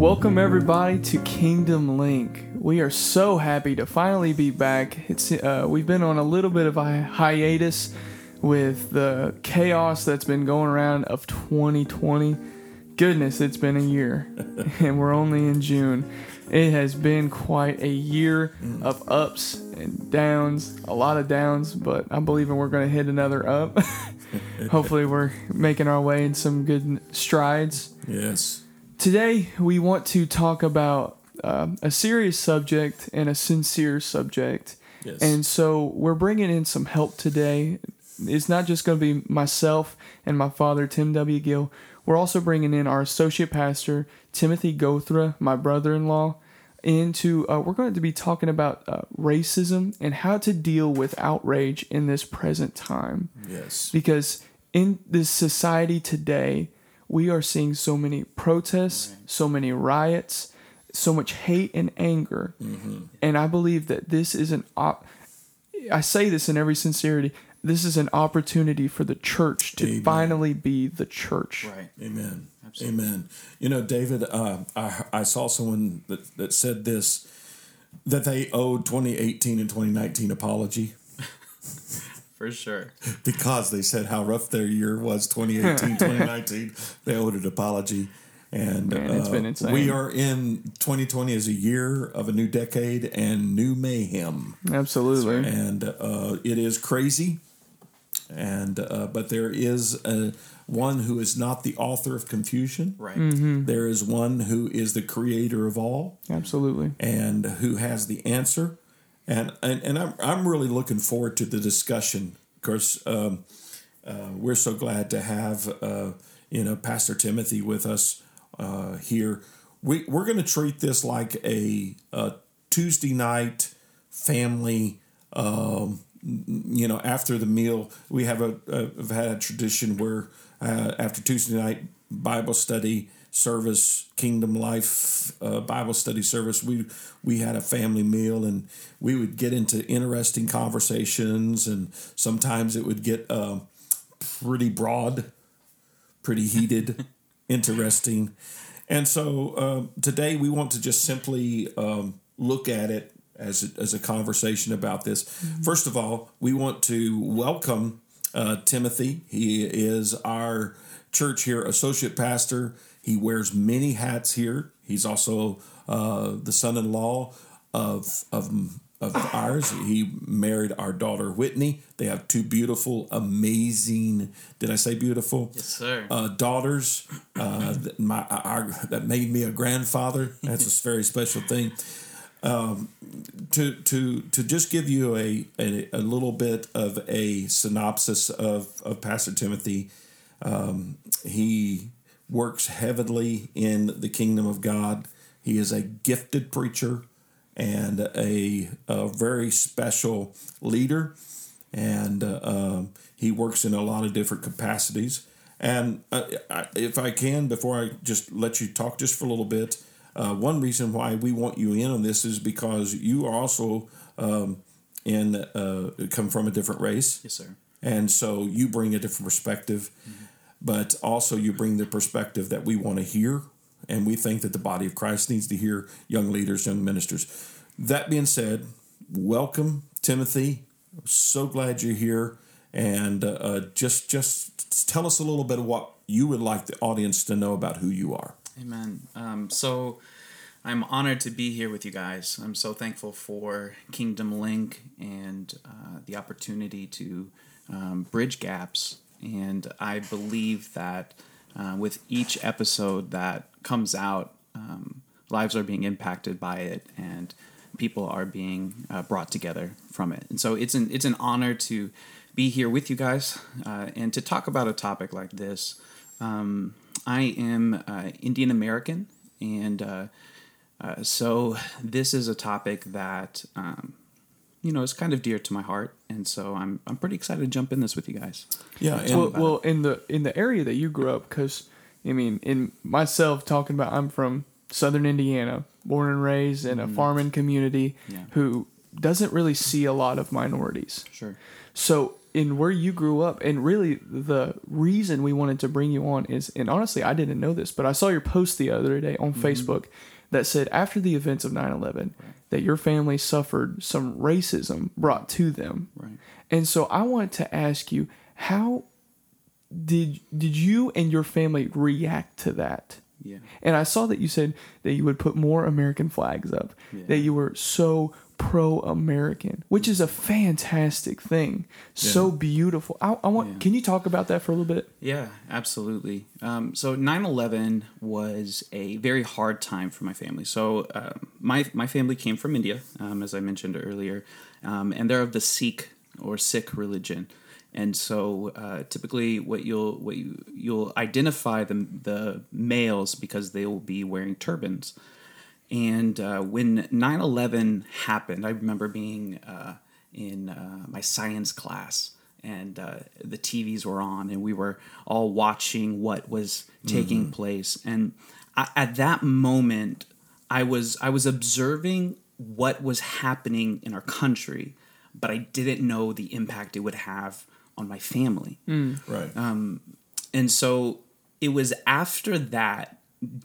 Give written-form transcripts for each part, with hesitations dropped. Welcome everybody to Kingdom Link. We are so happy to finally be back. We've been on a little bit of a hiatus with the chaos that's been going around of 2020. Goodness, it's been a year, and we're only in June. It has been quite a year of ups and downs, a lot of downs, but I'm believing we're going to hit another up. Hopefully we're making our way in some good strides. Yes. Today we want to talk about a serious subject and a sincere subject. Yes. And so we're bringing in some help today. It's not just going to be myself and my father, Tim W. Gill. We're also bringing in our associate pastor, Timothy Gotra, my brother-in-law, we're going to be talking about racism and how to deal with outrage in this present time. Yes. Because in this society today, we are seeing so many protests, so many riots, so much hate and anger. Mm-hmm. And I believe that this is I say this in every sincerity, this is an opportunity for the church to finally be the church. Right. Amen. Absolutely. Amen. You know, David, I saw someone that said this, that they owed 2018 and 2019 apology. For sure. Because they said how rough their year was, 2018, 2019. They owed an apology. And man, it's been insane. We are in 2020 is a year of a new decade and new mayhem. Absolutely. And it is crazy. And but there is one who is not the author of confusion. Right. Mm-hmm. There is one who is the creator of all. Absolutely. And who has the answer. And I'm really looking forward to the discussion. Of course, we're so glad to have Pastor Timothy with us here. We're going to treat this like a Tuesday night family. After the meal, we have had a tradition where after Tuesday night Bible study service, Kingdom Life Bible study service, we had a family meal, and we would get into interesting conversations, and sometimes it would get pretty broad, pretty heated, interesting. And so today we want to just simply look at it as a conversation about this. Mm-hmm. First of all, we want to welcome Timothy. He is our church here, associate pastor. He wears many hats here. He's also the son-in-law of ours. He married our daughter, Whitney. They have two beautiful, amazing, did I say beautiful? Yes, sir. Daughters. That made me a grandfather. That's a very special thing. To just give you a little bit of a synopsis of Pastor Timothy, he works heavily in the kingdom of God. He is a gifted preacher and a very special leader, and he works in a lot of different capacities. And if I can, before I just let you talk just for a little bit, one reason why we want you in on this is because you are also come from a different race. Yes, sir. And so you bring a different perspective, mm-hmm. but also you bring the perspective that we want to hear, and we think that the body of Christ needs to hear, young leaders, young ministers. That being said, welcome, Timothy. So glad you're here. And just tell us a little bit of what you would like the audience to know about who you are. Amen. So I'm honored to be here with you guys. I'm so thankful for Kingdom Link and the opportunity to bridge gaps. And I believe that with each episode that comes out, lives are being impacted by it, and people are being brought together from it. And so it's an honor to be here with you guys and to talk about a topic like this. I am Indian American, and so this is a topic that is kind of dear to my heart, and so I'm pretty excited to jump in this with you guys. Yeah, in the area that you grew up, because I mean, in myself talking about, I'm from Southern Indiana, born and raised in a farming community who doesn't really see a lot of minorities. Sure. So in where you grew up, and really the reason we wanted to bring you on is, and honestly, I didn't know this, but I saw your post the other day on Facebook that said after the events of 9/11, that your family suffered some racism brought to them. Right. And so I wanted to ask you, how did you and your family react to that? Yeah. And I saw that you said that you would put more American flags up, that you were so pro-American, which is a fantastic thing. Yeah. So beautiful. I want. Yeah. Can you talk about that for a little bit? Yeah, absolutely. So 9/11 was a very hard time for my family. So my family came from India, as I mentioned earlier, and they're of the Sikh religion. And so, typically, what you'll identify the males because they will be wearing turbans. And when 9/11 happened, I remember being in my science class, and the TVs were on, and we were all watching what was taking place. And at that moment, I was observing what was happening in our country, but I didn't know the impact it would have on my family. Right. And so it was after that,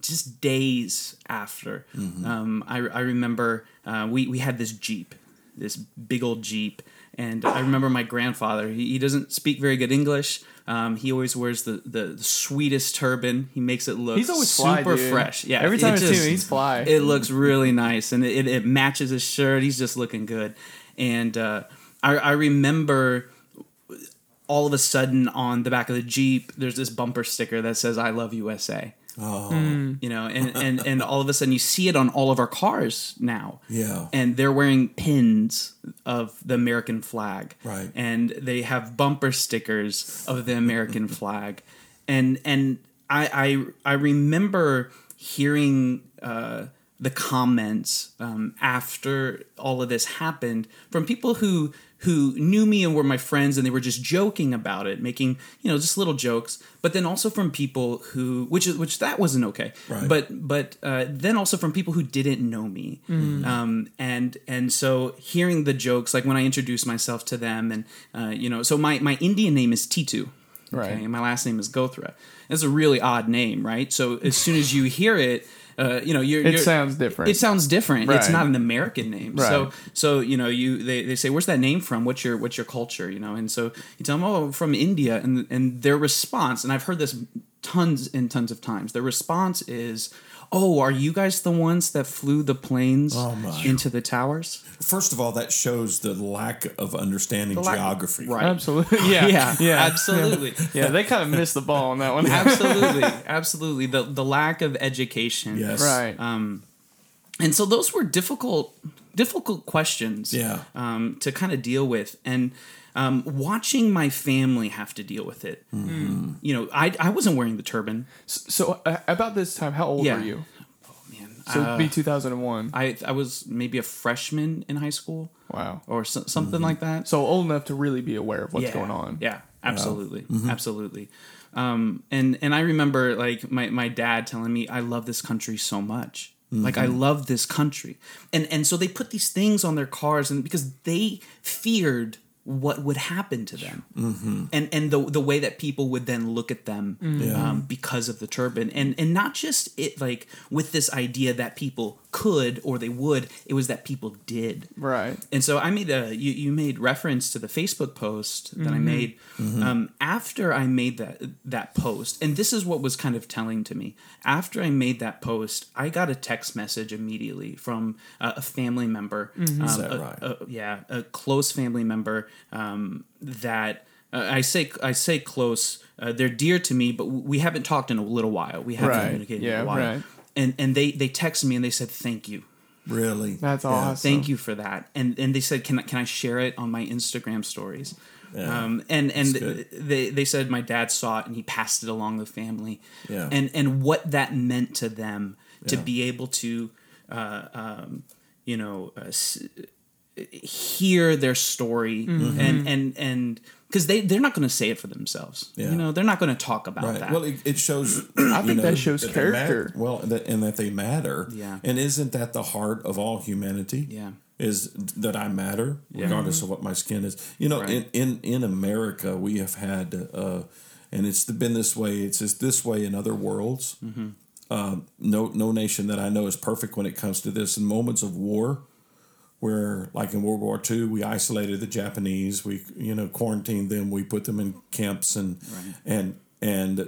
just days after, I remember we had this Jeep, this big old Jeep. And I remember my grandfather, he doesn't speak very good English. He always wears the sweetest turban. He makes it look super fresh. Yeah, every time I see him, he's fly. It looks really nice, and it matches his shirt. He's just looking good. And I remember all of a sudden on the back of the Jeep, there's this bumper sticker that says, "I love USA." Oh. You know, and all of a sudden you see it on all of our cars now. Yeah. And they're wearing pins of the American flag. Right. And they have bumper stickers of the American flag. And I remember hearing the comments after all of this happened from people who knew me and were my friends, and they were just joking about it, making, just little jokes, but then also from people who, which that wasn't okay. Right. But then also from people who didn't know me. And so hearing the jokes, like when I introduced myself to them, and so my Indian name is Titu. Right. Okay, and my last name is Gotra. It's a really odd name, right? So as soon as you hear it, it sounds different. It sounds different. Right. It's not an American name. Right. So they say, "Where's that name from? What's your culture?" And so you tell them, "Oh, from India," and their response, and I've heard this tons and tons of times. Their response is, "Oh, are you guys the ones that flew the planes into the towers?" First of all, that shows the lack of understanding geography. Right. Absolutely. Yeah. Absolutely. Yeah, they kind of missed the ball on that one. Absolutely. Absolutely. The lack of education. Yes. Right. And so those were difficult questions to kind of deal with. And watching my family have to deal with it. Mm-hmm. I wasn't wearing the turban. So about this time, how old were you? Oh, man. So it'd be 2001. I was maybe a freshman in high school. Wow. Or something like that. So old enough to really be aware of what's going on. Yeah, absolutely. Wow. Mm-hmm. Absolutely. And I remember like my dad telling me, "I love this country so much." Like, I love this country. And so they put these things on their cars because they feared what would happen to them, and the way that people would then look at them because of the turban, and not just it, like with this idea that people could or they would, it was that people did, right? And so I made you made reference to the Facebook post that I made after I made that post, and this is what was kind of telling to me. After I made that post, I got a text message immediately from a family member, is that right? A close family member. That I say close. They're dear to me, but we haven't talked in a little while. We haven't communicated in a while. Right. And they texted me and they said, "Thank you." Really? That's awesome. Thank you for that. And they said, "Can I share it on my Instagram stories?" Yeah. And they said my dad saw it and he passed it along the family. Yeah. And what that meant to them to be able to hear their story and because they're not going to say it for themselves. Yeah. They're not going to talk about that. Well, it shows. I think that shows that character. Well, and that they matter. Yeah. And isn't that the heart of all humanity? Yeah. is that I matter, regardless of what my skin is. You know, in America, we have had, and it's been this way. It's just this way in other worlds. Mm-hmm. No nation that I know is perfect when it comes to this. In moments of war, where like in World War II, we isolated the Japanese. We quarantined them. We put them in camps and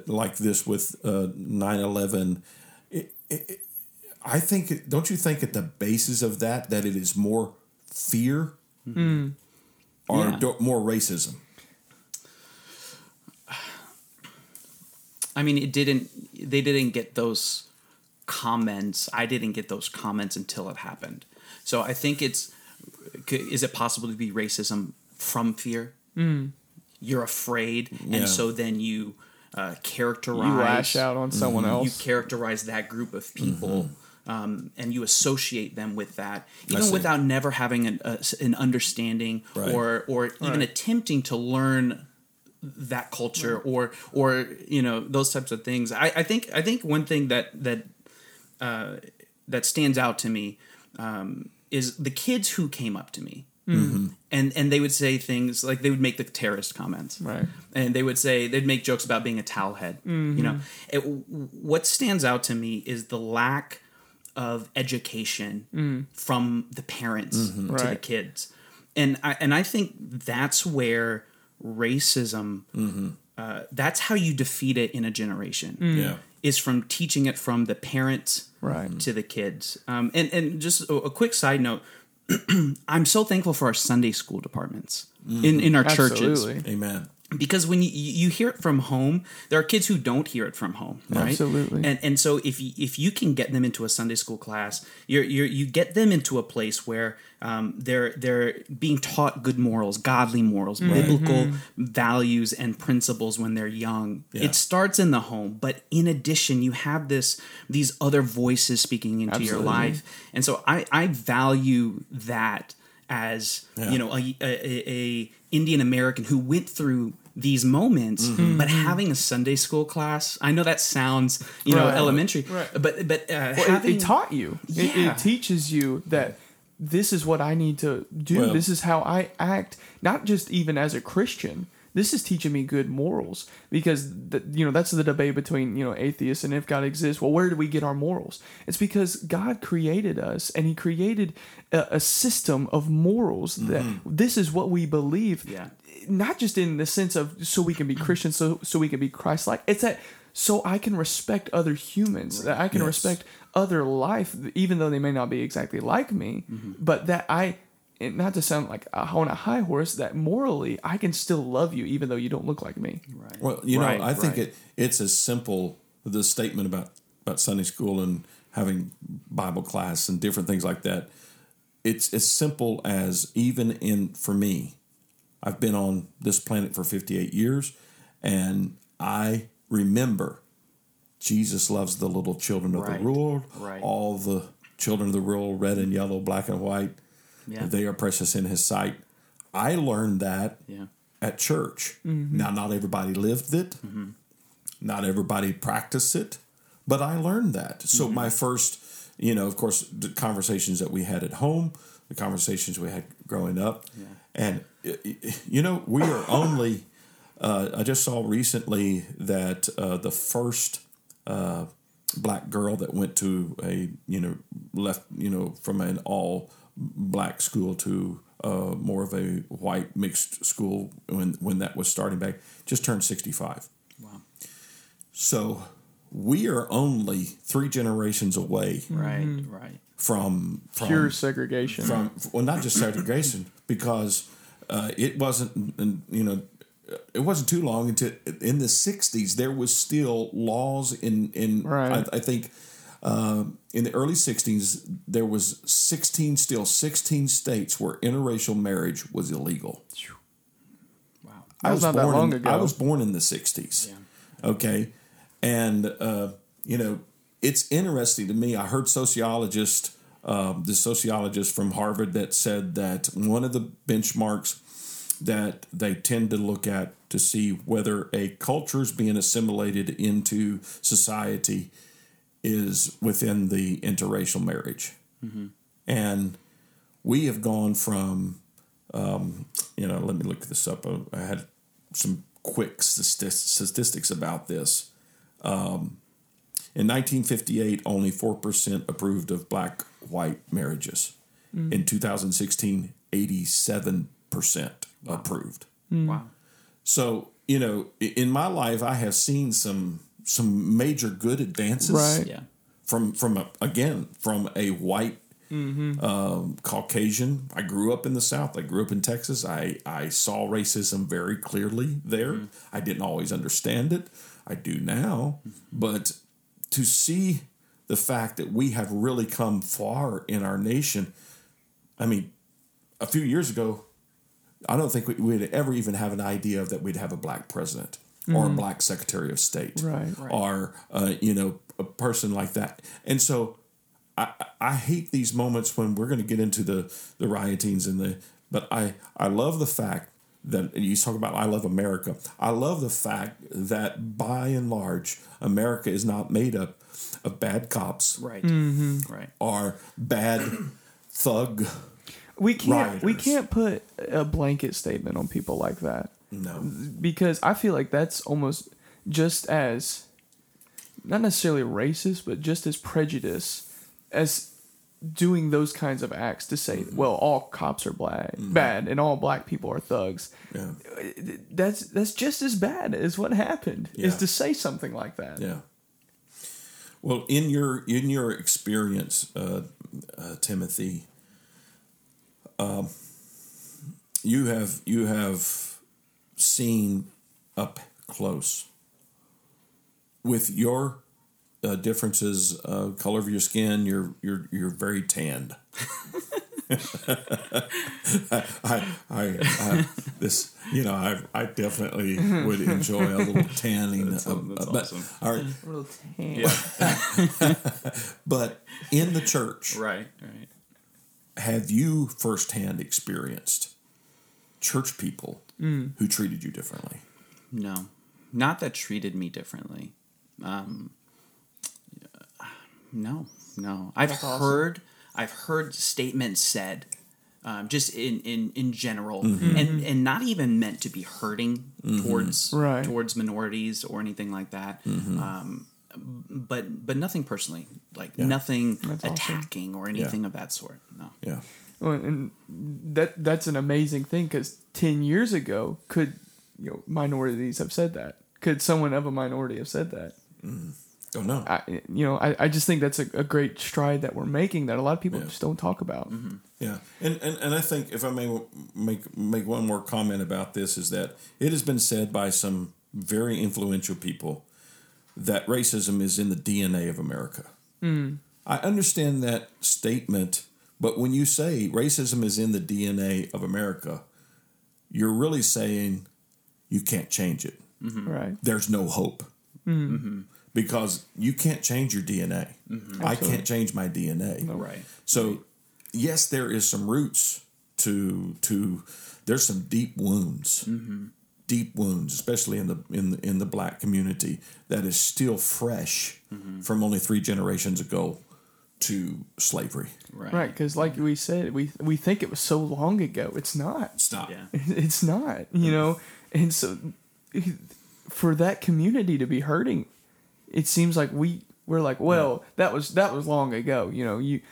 like this with 9/11. I think, don't you think at the basis of that it is more fear or more racism? I mean, they didn't get those comments. I didn't get those comments until it happened. So I think is it possible to be racism from fear? Mm. You're afraid. Yeah. And so then you you lash out on someone else. You characterize that group of people. Mm-hmm. And you associate them with that, even without never having an understanding or even attempting to learn that culture or those types of things. I think one thing that stands out to me is the kids who came up to me. Mm-hmm. And they would say things like they would make the terrorist comments, and they'd make jokes about being a towel head. Mm-hmm. What stands out to me is the lack of education from the parents to the kids, and I think that's where racism. Mm-hmm. That's how you defeat it in a generation. Mm. Yeah. Is from teaching it from the parents to the kids. And just a quick side note. I'm so thankful for our Sunday school departments in our churches. Amen. Because when you hear it from home, there are kids who don't hear it from home, right? Absolutely. And so if you can get them into a Sunday school class, you get them into a place where they're being taught good morals, godly morals, biblical values and principles when they're young. Yeah. It starts in the home, but in addition, you have these other voices speaking into your life, and so I value that. As a Indian American who went through these moments, but having a Sunday school class, I know that sounds elementary, but it taught you. Yeah. It teaches you that this is what I need to do. Well, this is how I act, not just even as a Christian. This is teaching me good morals because that's the debate between atheists and if God exists. Well, where do we get our morals? It's because God created us and He created a system of morals that this is what we believe. Yeah. Not just in the sense of so we can be Christians, so we can be Christ-like. It's that so I can respect other humans, that I can respect other life, even though they may not be exactly like me, but that not to sound like on a high horse, that morally I can still love you even though you don't look like me. Right. Well, I think it's as simple, the statement about Sunday school and having Bible class and different things like that. It's as simple as for me, I've been on this planet for 58 years and I remember Jesus loves the little children of the world, all the children of the world, red and yellow, black and white. Yeah. They are precious in His sight. I learned that at church. Mm-hmm. Now, not everybody lived it. Mm-hmm. Not everybody practiced it. But I learned that. So my first, of course, the conversations that we had at home, the conversations we had growing up. Yeah. And, we are only, I just saw recently that the first black girl that went to a, from an all black school to more of a white mixed school when that was starting back, just turned 65. Wow. So we are only 3 generations away from pure segregation. Not just segregation, because it wasn't, it wasn't too long until in the 60s, there was still laws I think, in the early 60s, there was 16 states where interracial marriage was illegal. Wow. I was born in the 60s. Yeah. Okay. And, it's interesting to me. I heard the sociologist from Harvard that said that one of the benchmarks that they tend to look at to see whether a culture is being assimilated into society is within the interracial marriage. Mm-hmm. And we have gone from, let me look this up. I had some quick statistics about this. In 1958, only 4% approved of black-white marriages. Mm. In 2016, 87% approved. Mm. Wow. So, in my life, I have seen some major good advances. Right. Yeah. From a white, mm-hmm. Caucasian. I grew up in the South. I grew up in Texas. I saw racism very clearly there. Mm-hmm. I didn't always understand it. I do now. But to see the fact that we have really come far in our nation, I mean, a few years ago, I don't think we'd ever even have an idea that we'd have a black president. Mm-hmm. Or a black Secretary of State, right. Or, a person like that. And so I hate these moments when we're going to get into the riotings but I love the fact that you talk about, I love America. I love the fact that by and large, America is not made up of bad cops. Right. Mm-hmm. Right. Or bad thug. We can't put a blanket statement on people like that. No, because I feel like that's almost just as, not necessarily racist, but just as prejudiced as doing those kinds of acts to say, mm-hmm. well, all cops are black, mm-hmm. bad, and all black people are thugs. Yeah. That's just as bad as what happened, yeah. is to say something like that. Yeah. Well, in your experience, Timothy, you have seen up close with your differences, color of your skin. You're very tanned. I definitely would enjoy a little tanning. That's awesome. Our, a little tan. Yeah. But in the church, right. Have you firsthand experienced church people who treated you differently? No, not that treated me differently. No. I've heard statements said, just in general, mm-hmm. and not even meant to be hurting, mm-hmm. towards minorities or anything like that. Mm-hmm. But nothing personally, like yeah. nothing That's attacking awesome. Or anything yeah. of that sort. No. Yeah. Well, and that's an amazing thing, because 10 years ago, could minorities have said that? Could someone of a minority have said that? Mm. Don't know. I just think that's a great stride that we're making that a lot of people yeah. just don't talk about. Mm-hmm. Yeah, and I think, if I may make one more comment about this, is that it has been said by some very influential people that racism is in the DNA of America. Mm. I understand that statement. But when you say racism is in the DNA of America, you're really saying you can't change it. Mm-hmm. Right. There's no hope. Mm-hmm. Because you can't change your DNA. Mm-hmm. I can't change my DNA. No. Right. So, yes, there is some roots to there's some deep wounds. Mm-hmm. Deep wounds, especially in the black community, that is still fresh mm-hmm. from only 3 generations ago. To slavery. Right, because like we said, we think it was so long ago. It's not. Yeah. It's not, you know. And so for that community to be hurting, it seems like we're like, well, yeah. that was long ago.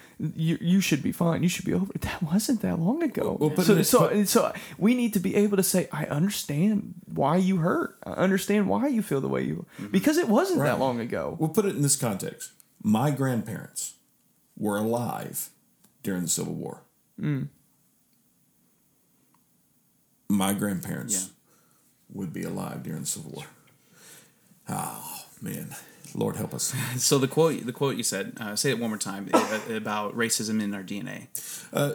You should be fine. You should be over it. That wasn't that long ago. Well, so we need to be able to say, I understand why you hurt. I understand why you feel the way you mm-hmm. because it wasn't that long ago. We'll put it in this context. My grandparents were alive during the Civil War. Mm. My grandparents would be alive during the Civil War. Oh, man. Lord help us. So the quote you said, say it one more time, about racism in our DNA.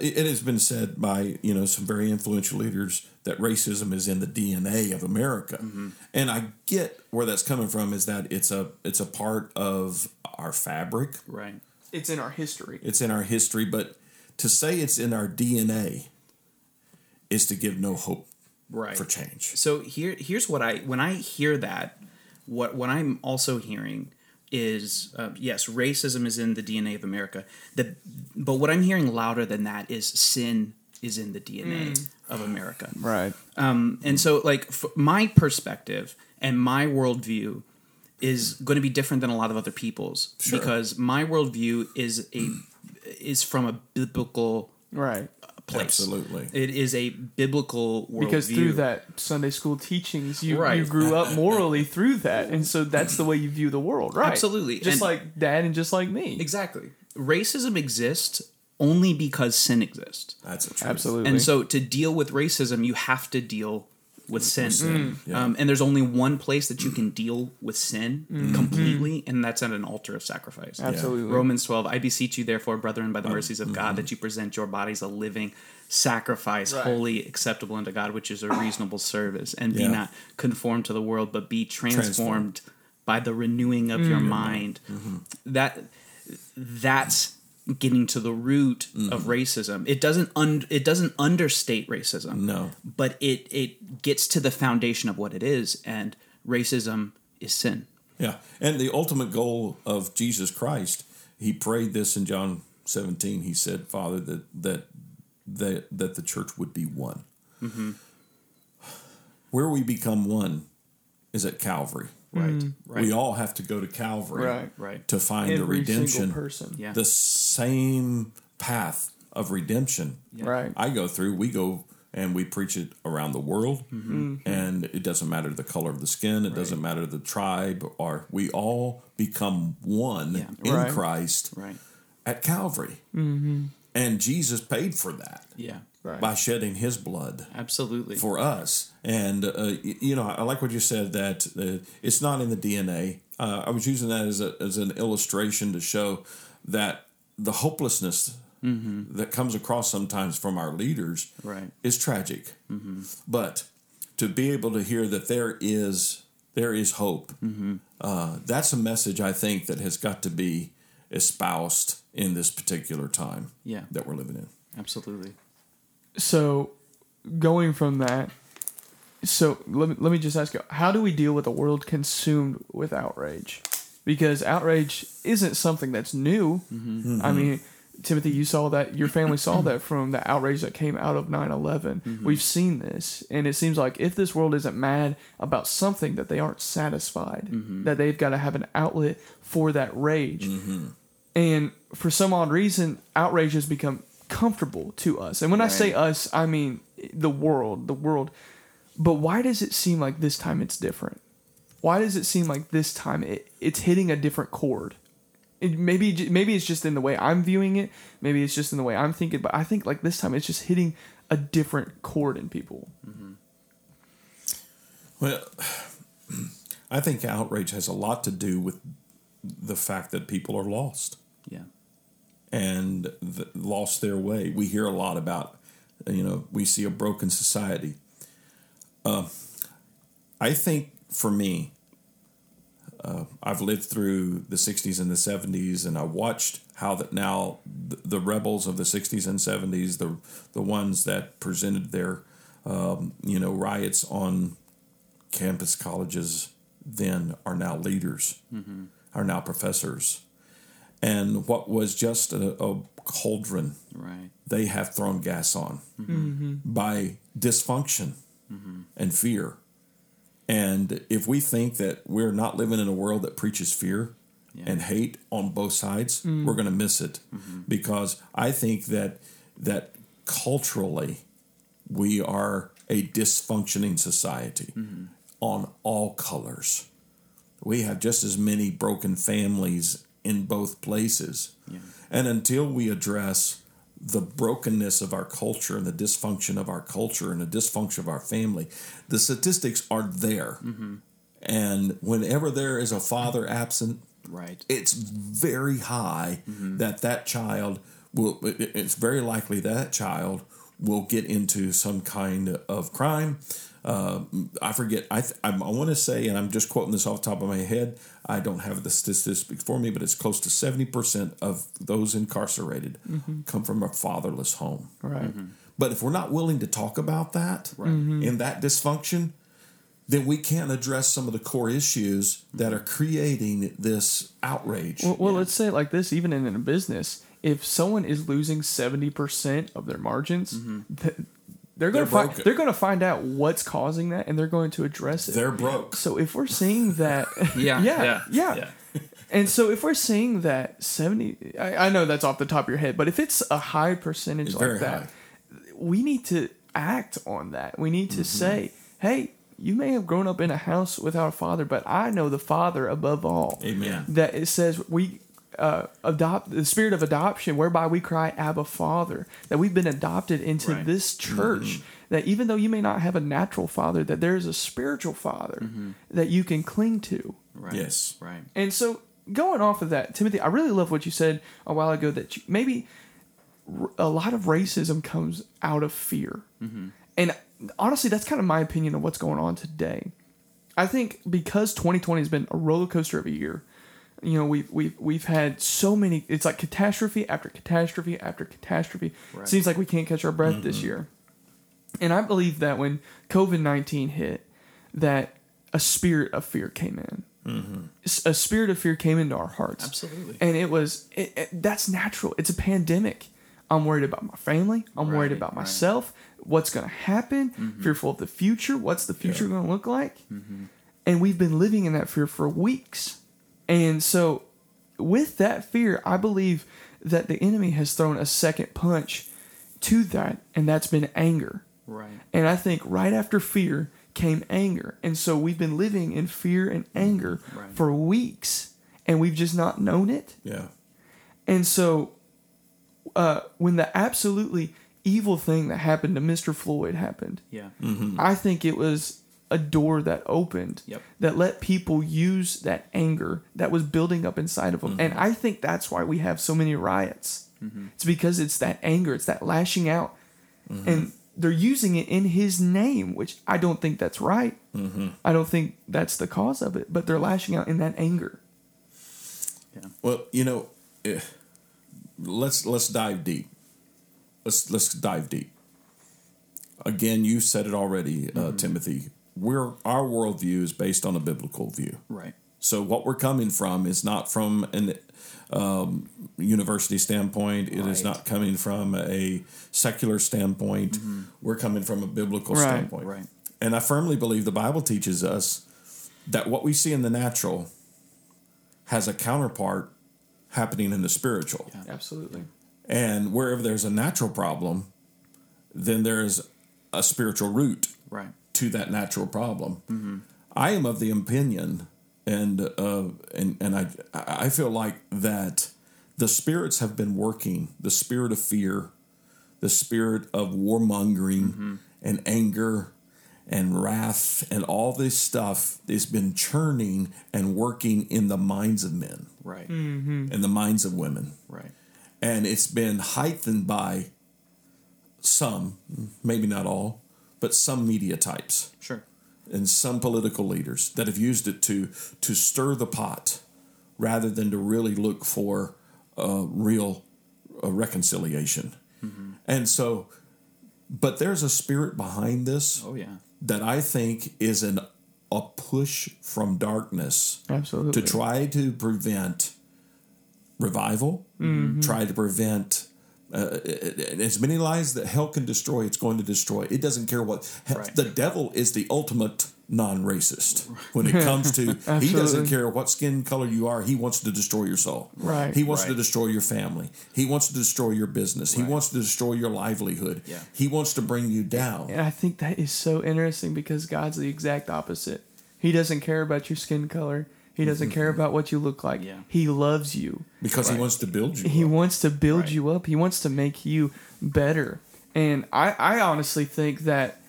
It has been said by, some very influential leaders that racism is in the DNA of America. Mm-hmm. And I get where that's coming from, is that it's a part of our fabric. Right. It's in our history. But to say it's in our DNA is to give no hope for change. So here's what when I hear that, what I'm also hearing is, yes, racism is in the DNA of America. But what I'm hearing louder than that is sin is in the DNA of America. Right. And so, like, my perspective and my worldview is going to be different than a lot of other people's, sure, because my worldview is from a biblical place. Absolutely. It is a biblical worldview. Because through that Sunday school teachings, you grew up morally through that. And so that's the way you view the world, right? Absolutely. Just like Dad and just like me. Exactly. Racism exists only because sin exists. That's the truth. Absolutely. And so to deal with racism, you have to deal with sin. Yeah. And there's only one place that you can deal with sin completely, and that's at an altar of sacrifice. Absolutely. Yeah. Romans 12, I beseech you therefore, brethren, by the mercies of God, that you present your bodies a living sacrifice, holy, acceptable unto God, which is a reasonable service, and be not conformed to the world, but be transformed by the renewing of your mind. That's getting to the root of racism. It doesn't understate racism. No, but it gets to the foundation of what it is, and racism is sin. Yeah, and the ultimate goal of Jesus Christ, he prayed this in John 17. He said, "Father, that the church would be one." Mm-hmm. Where we become one is at Calvary. Right, right. We all have to go to Calvary to find the redemption. The same path of redemption. Yeah. Right. I go through, we go and we preach it around the world. Mm-hmm. And it doesn't matter the color of the skin. It doesn't matter the tribe. Or we all become one in Christ at Calvary. Mm-hmm. And Jesus paid for that. Yeah. Right. By shedding his blood. Absolutely. For us. And, you know, I like what you said, that it's not in the DNA. I was using that as an illustration to show that the hopelessness that comes across sometimes from our leaders is tragic. Mm-hmm. But to be able to hear that there is hope, that's a message, I think, that has got to be espoused in this particular time that we're living in. Absolutely. So, going from that, so let me just ask you, how do we deal with a world consumed with outrage? Because outrage isn't something that's new. Mm-hmm. I mean, Timothy, you saw that, your family saw that from the outrage that came out of 9/11. Mm-hmm. We've seen this, and it seems like if this world isn't mad about something, that they aren't satisfied, that they've got to have an outlet for that rage. Mm-hmm. And for some odd reason, outrage has become comfortable to us. And when I say us, I mean the world. But why does it seem like this time it's different? Why does it seem like this time it's hitting a different chord? Maybe it's just in the way I'm viewing it. Maybe it's just in the way I'm thinking. But I think like this time it's just hitting a different chord in people. Mm-hmm. Well, I think outrage has a lot to do with the fact that people are lost. Yeah. And lost their way. We hear a lot about, you know, we see a broken society. I think for me, I've lived through the 60s and the 70s, and I watched how that now the rebels of the 60s and 70s, the ones that presented their, riots on campus colleges then are now leaders, are now professors. And what was just a cauldron, they have thrown gas on by dysfunction and fear. And if we think that we're not living in a world that preaches fear and hate on both sides, we're going to miss it. Mm-hmm. Because I think that culturally we are a dysfunctioning society on all colors. We have just as many broken families in both places. Yeah. And until we address the brokenness of our culture and the dysfunction of our culture and the dysfunction of our family, the statistics are there. Mm-hmm. And whenever there is a father absent, it's very high that child will, it's very likely that child will get into some kind of crime. I forget. I want to say, and I'm just quoting this off the top of my head, I don't have the statistics before me, but it's close to 70% of those incarcerated come from a fatherless home. Right. Mm-hmm. But if we're not willing to talk about that and that dysfunction, then we can't address some of the core issues that are creating this outrage. Well, let's say it like this, even in a business, if someone is losing 70% of their margins, they're going to find out what's causing that, and they're going to address it. They're broke. So if we're seeing that, and so if we're seeing that 70, I know that's off the top of your head, but if it's a high percentage like that, we need to act on that. We need to say, hey, you may have grown up in a house without a father, but I know the Father above all. Amen. That it says we adopt the spirit of adoption, whereby we cry, Abba, Father. That we've been adopted into this church. That even though you may not have a natural father, that there is a spiritual father that you can cling to. Right. Yes. Right. And so going off of that, Timothy, I really love what you said a while ago, that maybe a lot of racism comes out of fear. And honestly, that's kind of my opinion of what's going on today. I think because 2020 has been a roller coaster of a year, you know, we've had so many. It's like catastrophe after catastrophe after catastrophe. Right. Seems like we can't catch our breath this year. And I believe that when COVID-19 hit, that a spirit of fear came in. A spirit of fear came into our hearts. Absolutely. And it was that's natural. It's a pandemic. I'm worried about my family. I'm worried about myself. What's going to happen? Fearful of the future. What's the future going to look like? And we've been living in that fear for weeks. And so with that fear, I believe that the enemy has thrown a second punch to that, and that's been anger. Right. And I think right after fear came anger. And so we've been living in fear and anger for weeks, and we've just not known it. Yeah. And so when the absolutely evil thing that happened to Mr. Floyd happened, I think it was a door that opened that let people use that anger that was building up inside of them. And I think that's why we have so many riots. It's because it's that anger, it's that lashing out. And they're using it in his name, which I don't think that's right. I don't think that's the cause of it, but they're lashing out in that anger. Yeah. Well, you know, let's dive deep. Let's dive deep. Again, you said it already, Timothy. Our worldview is based on a biblical view, right? So what we're coming from is not from an university standpoint. It is not coming from a secular standpoint. We're coming from a biblical standpoint, right? And I firmly believe the Bible teaches us that what we see in the natural has a counterpart happening in the spiritual. Yeah, absolutely. And wherever there's a natural problem, then there's a spiritual root to that natural problem. I am of the opinion, and I feel like that the spirits have been working, the spirit of fear, the spirit of warmongering and anger and wrath and all this stuff has been churning and working in the minds of men. Right. And the minds of women. Right. And it's been heightened by some, maybe not all, but some media types. Sure. And some political leaders that have used it to stir the pot rather than to really look for real reconciliation. And so, but there's a spirit behind this that I think is a push from darkness to try to prevent revival, try to prevent as many lies that hell can destroy. It's going to destroy. It doesn't care what the devil is. The ultimate non-racist when it comes to he doesn't care what skin color you are. He wants to destroy your soul. Right. He wants to destroy your family. He wants to destroy your business. He wants to destroy your livelihood. Yeah. He wants to bring you down. And I think that is so interesting because God's the exact opposite. He doesn't care about your skin color. He doesn't care about what you look like. Yeah. He loves you. Because he wants to build you up. He wants to build you up. He wants to make you better. And I honestly think that,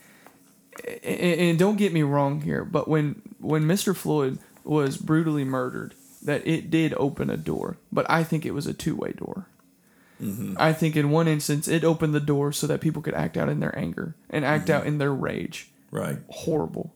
and don't get me wrong here, but when Mr. Floyd was brutally murdered, that it did open a door. But I think it was a two-way door. I think in one instance, it opened the door so that people could act out in their anger and act out in their rage. Right. Horrible.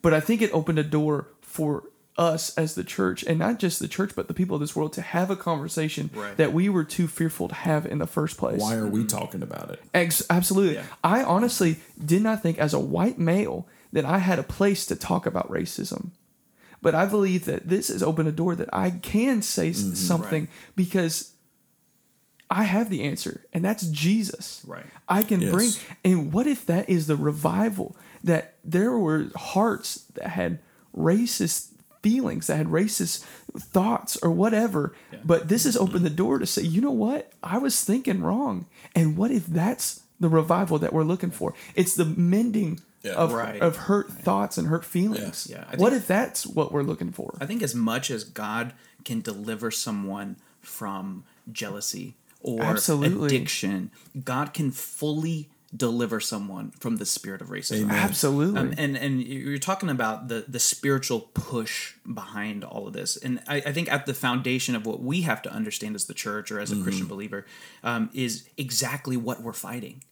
But I think it opened a door for us as the church, and not just the church, but the people of this world, to have a conversation that we were too fearful to have in the first place. Why are we talking about it? Absolutely. Yeah. I honestly did not think as a white male that I had a place to talk about racism. But I believe that this has opened a door that I can say something because I have the answer, and that's Jesus. Right. I can bring. And what if that is the revival, that there were hearts that had racist feelings, that had racist thoughts or whatever, but this has opened the door to say, you know what? I was thinking wrong. And what if that's the revival that we're looking for? It's the mending of hurt thoughts and hurt feelings. What if that's what we're looking for? I think as much as God can deliver someone from jealousy or addiction, God can fully deliver someone from the spirit of racism. Amen. Absolutely. And you're talking about the spiritual push behind all of this. And I think at the foundation of what we have to understand as the church or as a Christian believer is exactly what we're fighting.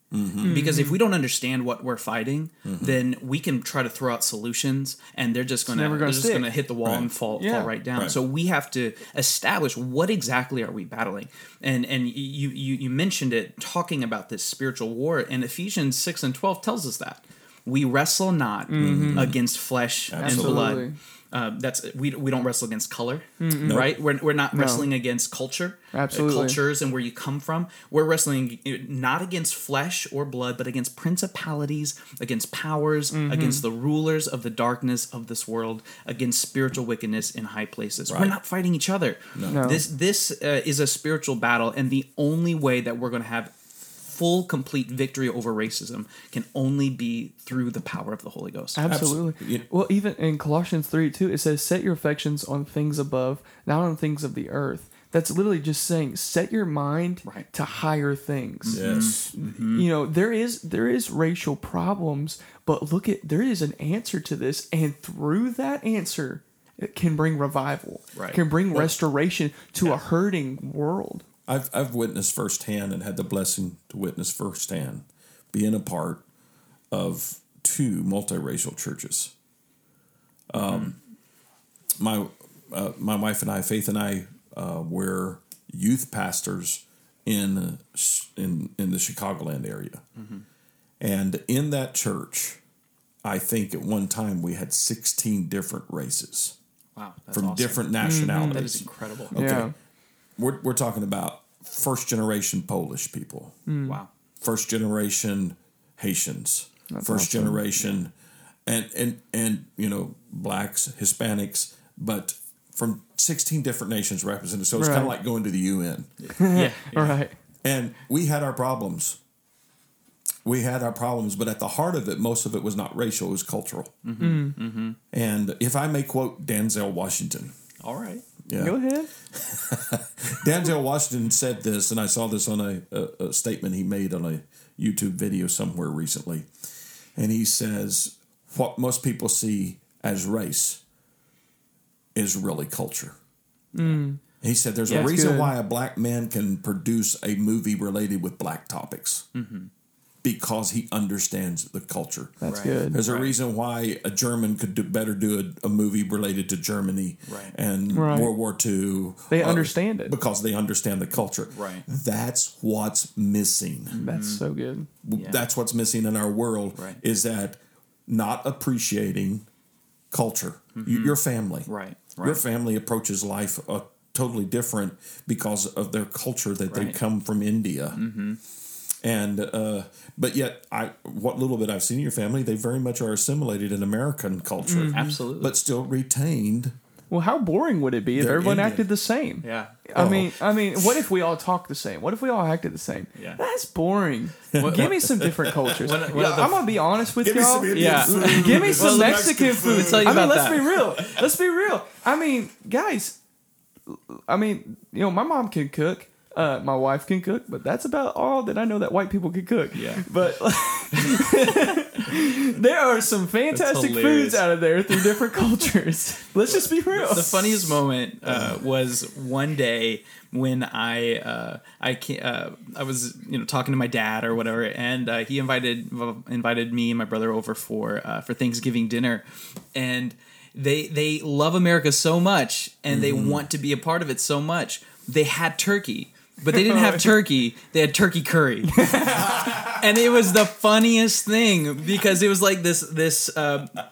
Because if we don't understand what we're fighting, then we can try to throw out solutions, and they're just going to hit the wall and fall right down. Right. So we have to establish what exactly are we battling. And you mentioned it, talking about this spiritual war, and Ephesians 6:12 tells us that we wrestle not against flesh and blood. We don't wrestle against color, right? We're not wrestling against culture, cultures, and where you come from. We're wrestling not against flesh or blood, but against principalities, against powers, against the rulers of the darkness of this world, against spiritual wickedness in high places. Right. We're not fighting each other. No. This is a spiritual battle, and the only way that we're going to have full, complete victory over racism can only be through the power of the Holy Ghost. Absolutely. Well, even in Colossians 3:2, it says, set your affections on things above, not on things of the earth. That's literally just saying, set your mind to higher things. Yes. You know, there is racial problems, but there is an answer to this. And through that answer, it can bring revival, can bring restoration to a hurting world. I've witnessed firsthand and had the blessing to witness firsthand being a part of two multiracial churches. My wife and I, Faith and I, were youth pastors in the Chicagoland area, and in that church, I think at one time we had 16 different races. Wow, that's from different nationalities. That is incredible. Okay. Yeah. We're talking about first-generation Polish people. Wow. First-generation Haitians. That's first-generation, and you know, blacks, Hispanics, but from 16 different nations represented. So it's kind of like going to the UN. Right. And we had our problems. But at the heart of it, most of it was not racial. It was cultural. And if I may quote Denzel Washington. All right. Yeah. Go ahead. Denzel Washington said this, and I saw this on a statement he made on a YouTube video somewhere recently. And he says, what most people see as race is really culture. He said there's a reason why a black man can produce a movie related with black topics. Because he understands the culture. That's good. There's a reason why a German could do a movie related to Germany and World War II. They understand it. Because they understand the culture. Right. That's what's missing. That's so good. Yeah. That's what's missing in our world is that not appreciating culture. Your family. Your family approaches life totally different because of their culture that they come from India. And but yet, what little bit I've seen in your family, they very much are assimilated in American culture, absolutely, but still retained. Well, how boring would it be if everyone acted the same? Yeah, I mean, what if we all talked the same? What if we all acted the same? Yeah, that's boring. Give me some different cultures. I'm gonna be honest with y'all. Give me some Mexican food. Tell you about that. Let's be real. I mean, guys. I mean, you know, my mom can cook. My wife can cook, but that's about all that I know that white people can cook. Yeah. But there are some fantastic foods out of there through different cultures. Let's just be real. The funniest moment was one day when I was talking to my dad or whatever, and he invited me and my brother over for Thanksgiving dinner, and they love America so much and they want to be a part of it so much. They had turkey. But they didn't have turkey. They had turkey curry. And it was the funniest thing because it was like this,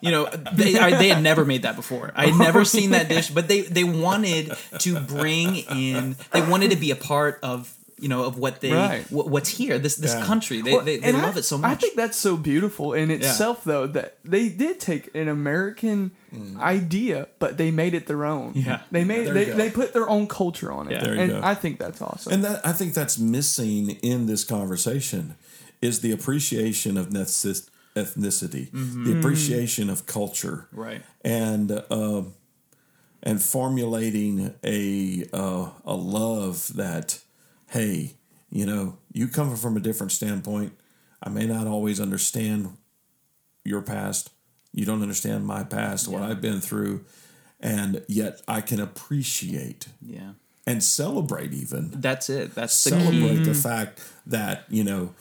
you know, they had never made that before. I had never seen that dish, but they wanted to bring in, they wanted to be a part of, you know, of what they, right. what's here, this country. They love it so much. I think that's so beautiful in itself, though, that they did take an American idea, but they made it their own. Yeah. They put their own culture on it. Yeah, and I think that's awesome. And I think that's missing in this conversation is the appreciation of ethnicity, mm-hmm. the appreciation of culture. Right. And formulating a love that, hey, you know, you come from a different standpoint. I may not always understand your past. You don't understand my past, what I've been through. And yet I can appreciate and celebrate even. That's it. Celebrate the fact that, you know,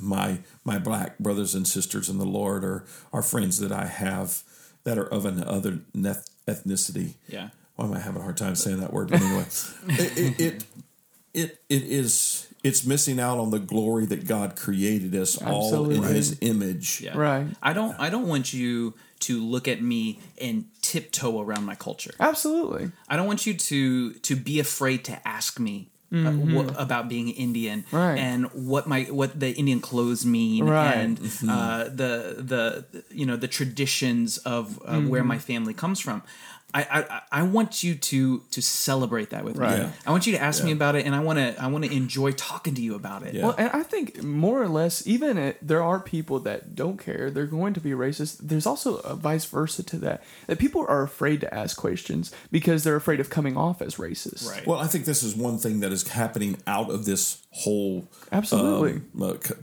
my black brothers and sisters in the Lord are friends that I have that are of another ethnicity. Yeah. Why am I having a hard time saying that word? But anyway, It's missing out on the glory that God created us Absolutely. All in His image. Yeah. Right. I don't want you to look at me and tiptoe around my culture. Absolutely. I don't want you to be afraid to ask me mm-hmm. About being Indian right. and what the Indian clothes mean right. and mm-hmm. the you know the traditions of mm-hmm. where my family comes from. I want you to celebrate that with right. me. Yeah. I want you to ask me about it, and I want to enjoy talking to you about it. Yeah. Well, and I think more or less, even there are people that don't care. They're going to be racist. There's also a vice versa to that people are afraid to ask questions because they're afraid of coming off as racist. Right. Well, I think this is one thing that is happening out of this whole absolutely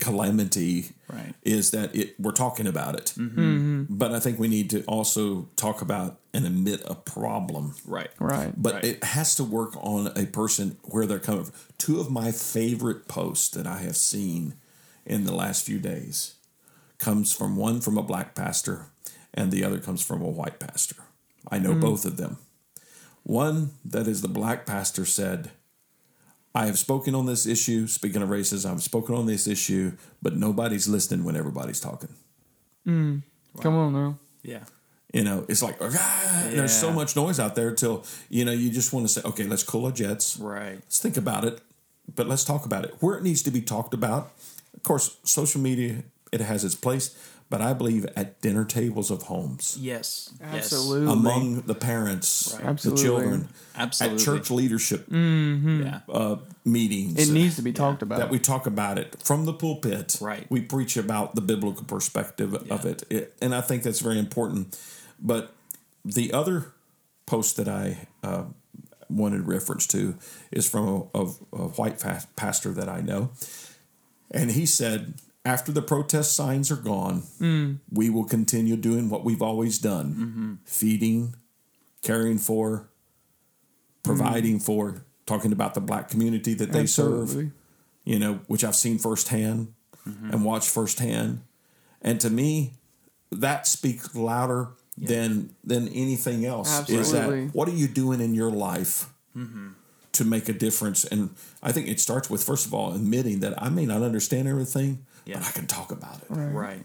calamity. Right. Is that we're talking about it. Mm-hmm. But I think we need to also talk about and admit a problem. Right. Right. But it has to work on a person where they're coming from. Two of my favorite posts that I have seen in the last few days comes from one from a black pastor and the other comes from a white pastor. I know both of them. One that is the black pastor said, I have spoken on this issue, speaking of racism, I've spoken on this issue, but nobody's listening when everybody's talking. Mm. Wow. Come on now. Yeah. You know, it's like, there's so much noise out there till, you know, you just want to say, okay, let's cool our jets. Right. Let's think about it, but let's talk about it. Where it needs to be talked about, of course, social media, it has its place, but I believe at dinner tables of homes. Yes. Absolutely. Among the parents, right. the children, absolutely. At church leadership mm-hmm. Meetings. It needs to be talked about. That we talk about it from the pulpit. Right. We preach about the biblical perspective of it. And I think that's very important. But the other post that I wanted reference to is from a white pastor that I know. And he said, after the protest signs are gone, we will continue doing what we've always done. Mm-hmm. Feeding, caring for, providing for, talking about the black community that they Absolutely. Serve, you know, which I've seen firsthand and watched firsthand. And to me, that speaks louder than anything else. Absolutely. Is that what are you doing in your life? Mm-hmm. to make a difference. And I think it starts with, first of all, admitting that I may not understand everything, but I can talk about it. Right.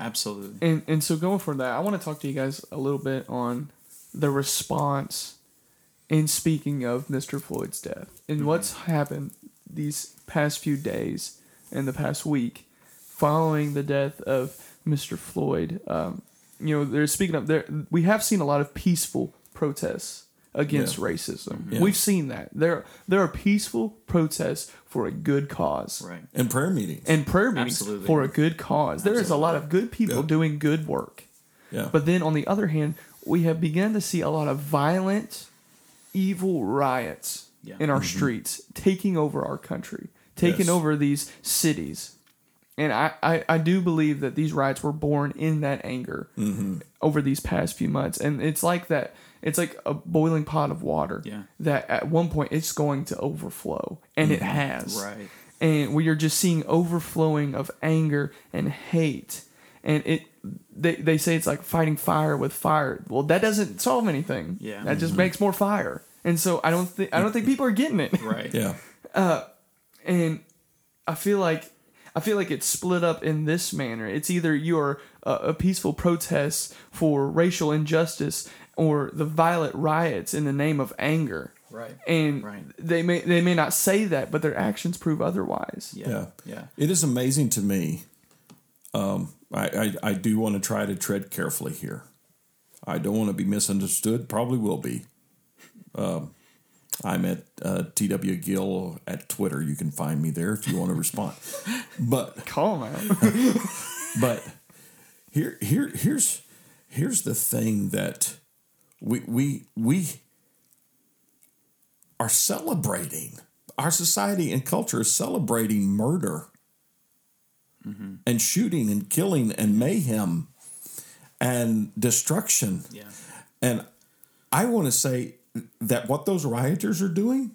Absolutely. And so going for that, I want to talk to you guys a little bit on the response in speaking of Mr. Floyd's death and what's happened these past few days and the past week following the death of Mr. Floyd. You know, they're speaking up there. We have seen a lot of peaceful protests against racism. Yeah. We've seen that. There are peaceful protests for a good cause. Right. And prayer meetings. Absolutely. For a good cause. Absolutely. There is a lot of good people doing good work. Yeah. But then on the other hand, we have begun to see a lot of violent, evil riots in our streets, taking over our country, taking over these cities. And I do believe that these riots were born in that anger over these past few months. And it's like that. It's like a boiling pot of water that at one point it's going to overflow, and it has. Right. And we are just seeing overflowing of anger and hate. And they say it's like fighting fire with fire. Well, that doesn't solve anything. Yeah. That just makes more fire. And so I don't think people are getting it. Right. Yeah. And I feel like I feel like it's split up in this manner. It's either you're a peaceful protest for racial injustice or the violent riots in the name of anger. Right. And right. They may not say that, but their actions prove otherwise. Yeah. It is amazing to me. I do want to try to tread carefully here. I don't want to be misunderstood. Probably will be. I'm at T.W. Gill at Twitter. You can find me there if you want to respond. But call him out. But here's the thing that we are celebrating. Our society and culture is celebrating murder and shooting and killing and mayhem and destruction. Yeah. And I want to say that what those rioters are doing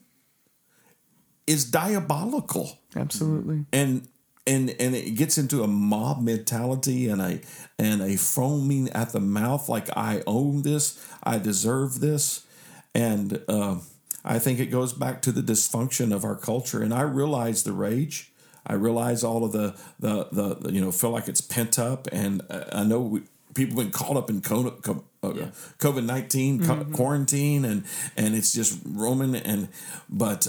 is diabolical. Absolutely. And it gets into a mob mentality and a foaming at the mouth like I own this, I deserve this. And I think it goes back to the dysfunction of our culture. And I realize the rage. I realize all of the feel like it's pent up. And I know people have been caught up in COVID-19 quarantine, and it's just roaming. But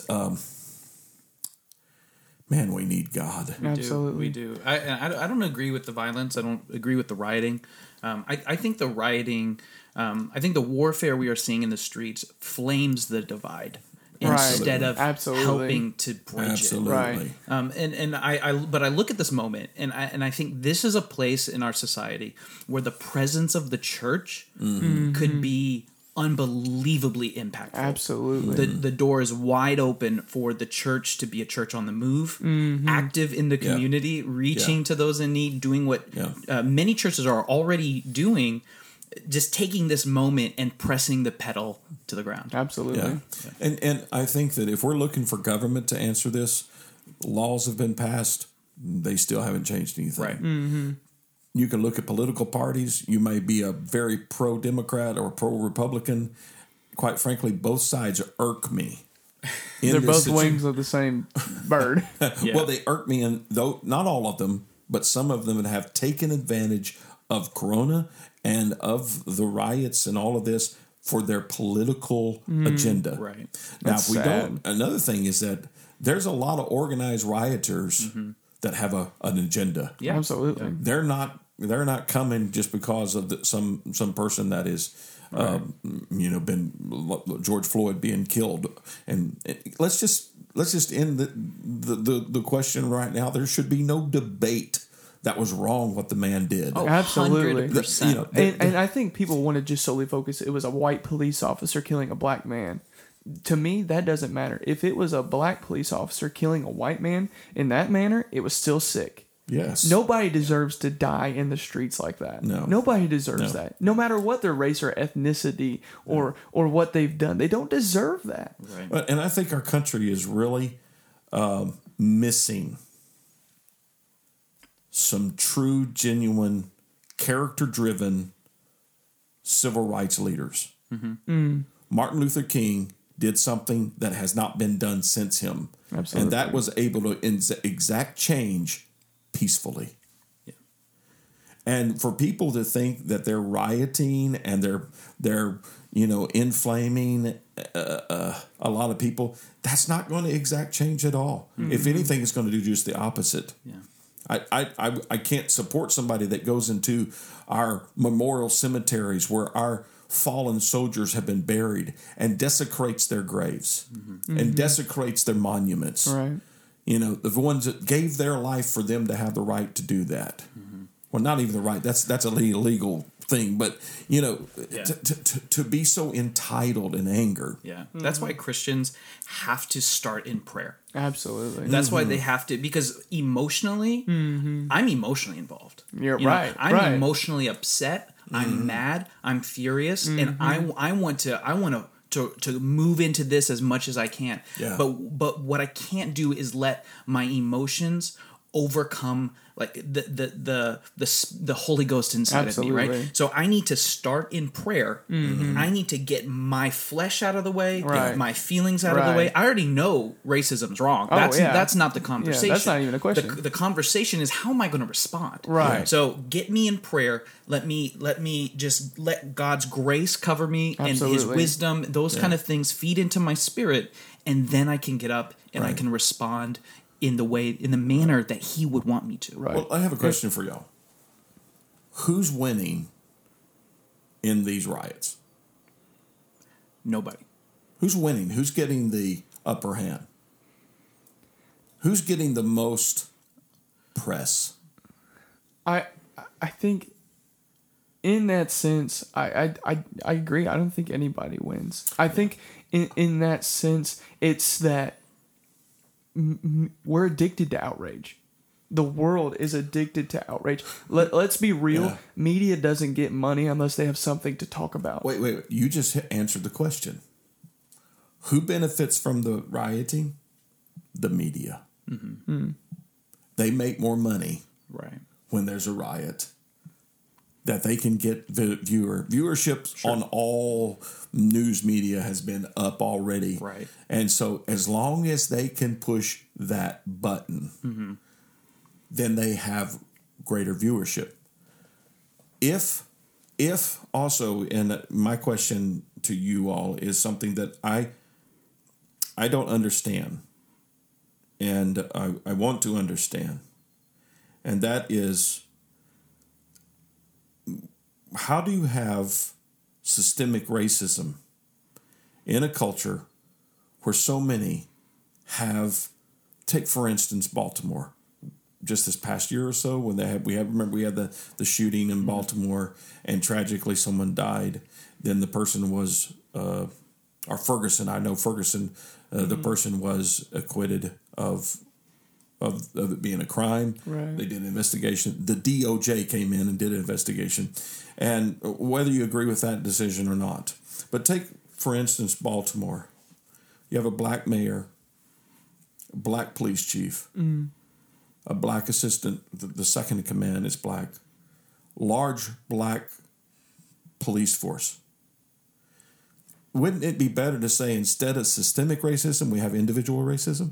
man, we need God. Absolutely, we do. I don't agree with the violence. I don't agree with the rioting. I think the rioting. I think the warfare we are seeing in the streets flames the divide. Instead of helping to bridge it. Right. But I look at this moment and I think this is a place in our society where the presence of the church could be unbelievably impactful. Absolutely. The door is wide open for the church to be a church on the move, active in the community, reaching to those in need, doing what many churches are already doing. Just taking this moment and pressing the pedal to the ground. Absolutely. Yeah. Yeah. And I think that if we're looking for government to answer this, laws have been passed. They still haven't changed anything. Right. Mm-hmm. You can look at political parties. You may be a very pro-Democrat or pro-Republican. Quite frankly, both sides irk me. They're both wings of the same bird. Well, they irk me, and though not all of them, but some of them have taken advantage of Corona and of the riots and all of this for their political agenda. Right. Now, that's if we sad. Don't, another thing is that there's a lot of organized rioters that have an agenda. Yeah, absolutely. They're not coming just because of some person that is, been George Floyd being killed. And let's just end the question right now. There should be no debate. That was wrong what the man did. Oh, absolutely. 100%. And I think people want to just solely focus. It was a white police officer killing a black man. To me, that doesn't matter. If it was a black police officer killing a white man in that manner, it was still sick. Yes. Nobody deserves to die in the streets like that. No. Nobody deserves that. No matter what their race or ethnicity or what they've done. They don't deserve that. Right. And I think our country is really missing some true, genuine, character-driven civil rights leaders. Martin Luther King did something that has not been done since him. Absolutely. And that was able to exact change peacefully. Yeah. And for people to think that they're rioting and they're inflaming a lot of people, that's not going to exact change at all. If anything, it's going to do just the opposite. Yeah. I can't support somebody that goes into our memorial cemeteries where our fallen soldiers have been buried and desecrates their graves and desecrates their monuments. Right. You know, the ones that gave their life for them to have the right to do that. Well, not even the right. That's an illegal thing. But, to be so entitled and angered. Yeah. That's why Christians have to start in prayer. Absolutely. That's why they have to, because emotionally, I'm emotionally involved. I'm emotionally upset. I'm mad. I'm furious. And I want to move into this as much as I can. Yeah. But what I can't do is let my emotions overcome like the Holy Ghost inside of me, right? So I need to start in prayer. Mm-hmm. I need to get my flesh out of the way, get my feelings out of the way. I already know racism's wrong. That's not the conversation. Yeah, that's not even a question. The conversation is, how am I going to respond? Right. So get me in prayer. Let me just let God's grace cover me and His wisdom. Those kind of things feed into my spirit, and then I can get up and I can respond in the manner that He would want me to. Right. Well, I have a question for y'all. Who's winning in these riots? Nobody. Who's winning? Who's getting the upper hand? Who's getting the most press? I think in that sense, I agree. I don't think anybody wins. I think in that sense, it's that we're addicted to outrage. The world is addicted to outrage. Let's be real. Yeah. Media doesn't get money unless they have something to talk about. Wait. You just answered the question. Who benefits from the rioting? The media. Mm-hmm. Mm. They make more money when there's a riot, that they can get viewership on all news media has been up already. Right. And so as long as they can push that button, mm-hmm. then they have greater viewership. If also, and my question to you all is something that I don't understand and I want to understand. And that is, how do you have systemic racism in a culture where so many have, take for instance, Baltimore, just this past year or so when we had the shooting in Baltimore and tragically someone died. Then the person was, or Ferguson, I know Ferguson, the person was acquitted of it being a crime. Right. They did an investigation. The DOJ came in and did an investigation. And whether you agree with that decision or not, but take, for instance, Baltimore. You have a black mayor, a black police chief, a black assistant. The second in command is black. Large black police force. Wouldn't it be better to say, instead of systemic racism, we have individual racism?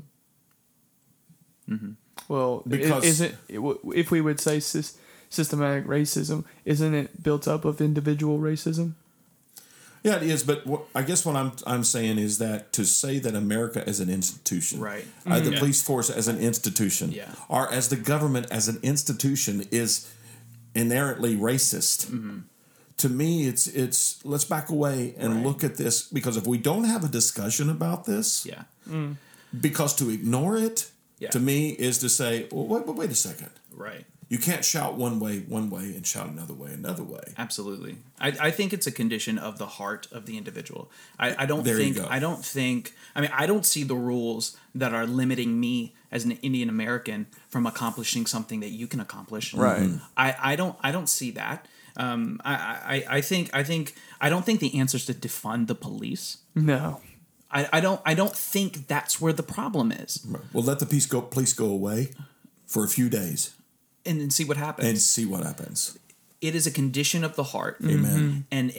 Mm-hmm. Well, because if we would say systematic racism, isn't it built up of individual racism? Yeah, it is. But I guess what I'm saying is that to say that America as an institution, the police force as an institution, or as the government as an institution, is inherently racist. Mm-hmm. To me, it's let's back away and look at this, because if we don't have a discussion about this, because to ignore it. Yeah. To me, is to say, well, wait a second. Right. You can't shout one way, and shout another way. Absolutely. I think it's a condition of the heart of the individual. I don't see the rules that are limiting me as an Indian American from accomplishing something that you can accomplish. Right. Mm-hmm. I don't see that. I don't think the answer is to defund the police. No. I don't think that's where the problem is. Right. Well, let the police go away for a few days. And then see what happens. It is a condition of the heart. Amen. And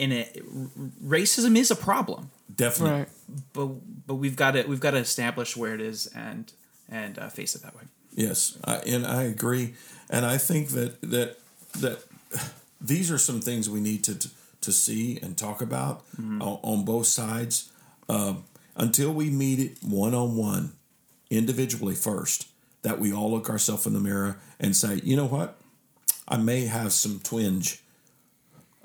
racism is a problem. Definitely. Right. But we've got to establish where it is and face it that way. Yes, and I agree. And I think that these are some things we need to see and talk about on both sides. Until we meet it one-on-one, individually first, that we all look ourselves in the mirror and say, you know what? I may have some twinge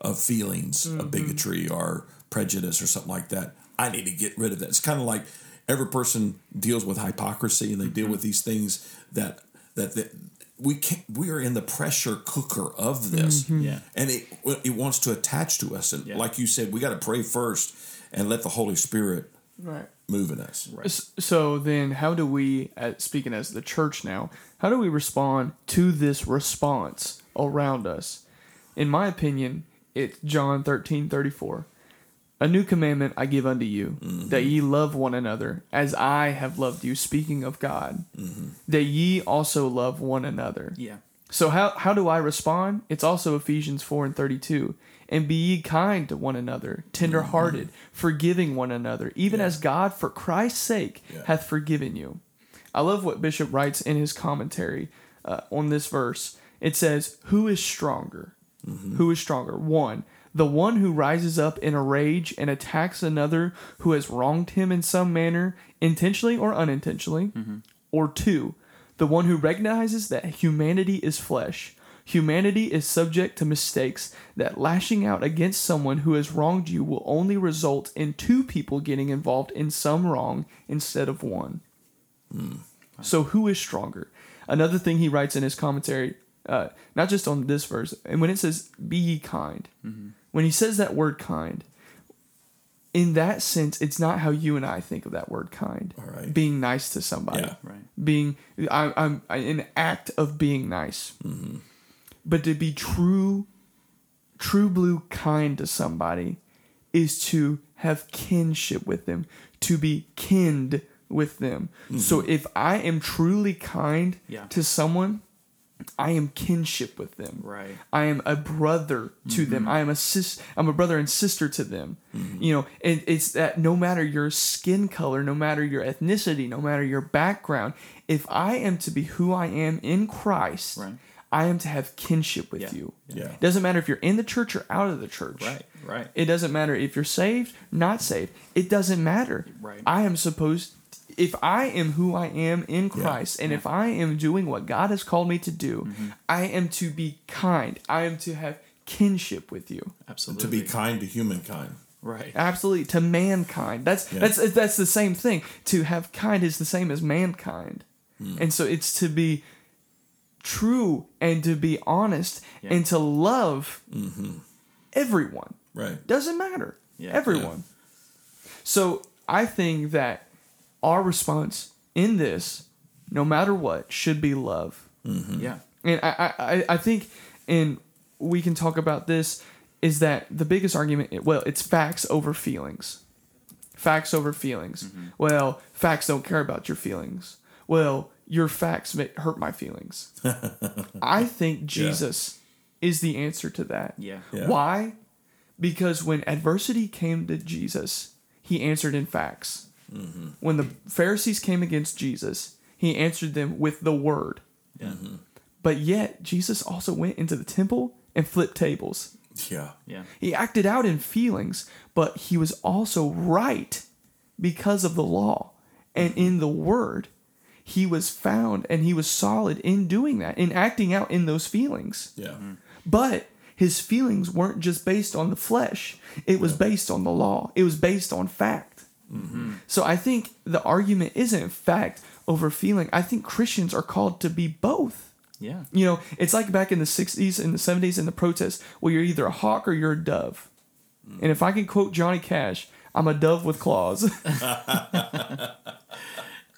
of feelings of bigotry or prejudice or something like that. I need to get rid of that. It's kind of like every person deals with hypocrisy and they deal with these things that we are in the pressure cooker of this. Mm-hmm. Yeah. And it wants to attach to us. And like you said, we got to pray first and let the Holy Spirit move in us. Right. So then how do we, speaking as the church now, how do we respond to this response around us? In my opinion, it's John 13:34. A new commandment I give unto you, mm-hmm. that ye love one another as I have loved you. Speaking of God, mm-hmm. that ye also love one another. Yeah. So how do I respond? It's also Ephesians 4:32. And be ye kind to one another, tenderhearted, mm-hmm. forgiving one another, even yeah. as God for Christ's sake yeah. hath forgiven you. I love what Bishop writes in his commentary on this verse. It says, who is stronger? Mm-hmm. Who is stronger? One, the one who rises up in a rage and attacks another who has wronged him in some manner, intentionally or unintentionally. Mm-hmm. Or two, the one who recognizes that humanity is flesh. Humanity is subject to mistakes, that lashing out against someone who has wronged you will only result in two people getting involved in some wrong instead of one. Mm. So who is stronger? Another thing he writes in his commentary, not just on this verse, and when it says, be ye kind, mm-hmm. when he says that word kind, in that sense, it's not how you and I think of that word kind. All right. Being nice to somebody. Yeah, right. Being I'm an act of being nice. Mm-hmm. But to be true blue kind to somebody is to have kinship with them, to be kinned with them. Mm-hmm. So if I am truly kind yeah. to someone, I am kinship with them. Right. I am a brother to mm-hmm. them. I am I'm a brother and sister to them. Mm-hmm. You know, and it's that no matter your skin color, no matter your ethnicity, no matter your background, if I am to be who I am in Christ, right. I am to have kinship with yeah. you. Yeah. It doesn't matter if you're in the church or out of the church. Right, right. It doesn't matter if you're saved, not saved. It doesn't matter. Right. I am supposed, if I am who I am in Christ, yeah. and yeah. if I am doing what God has called me to do, mm-hmm. I am to be kind. I am to have kinship with you. Absolutely. To be kind to humankind. Right. Absolutely. To mankind. That's yeah. that's the same thing. To have kind is the same as mankind. Mm. And so it's to be true and to be honest yeah. and to love mm-hmm. everyone. Right. Doesn't matter. Yeah. Everyone. Yeah. So I think that our response in this, no matter what, should be love. Mm-hmm. Yeah. And I think, and we can talk about this, is that the biggest argument, well, it's facts over feelings. Facts over feelings. Mm-hmm. Well, facts don't care about your feelings. Well, your facts hurt my feelings. I think Jesus yeah. is the answer to that. Yeah. yeah. Why? Because when adversity came to Jesus, he answered in facts. Mm-hmm. When the Pharisees came against Jesus, he answered them with the word. Yeah. Mm-hmm. But yet, Jesus also went into the temple and flipped tables. Yeah. yeah. He acted out in feelings, but he was also right because of the law and in the word. He was found and he was solid in doing that, in acting out in those feelings. Yeah. Mm-hmm. But his feelings weren't just based on the flesh. It was yeah. based on the law. It was based on fact. Mm-hmm. So I think the argument isn't fact over feeling. I think Christians are called to be both. Yeah. You know, it's like back in the 60s and the 70s in the protests, well, you're either a hawk or you're a dove. Mm-hmm. And if I can quote Johnny Cash, I'm a dove with claws.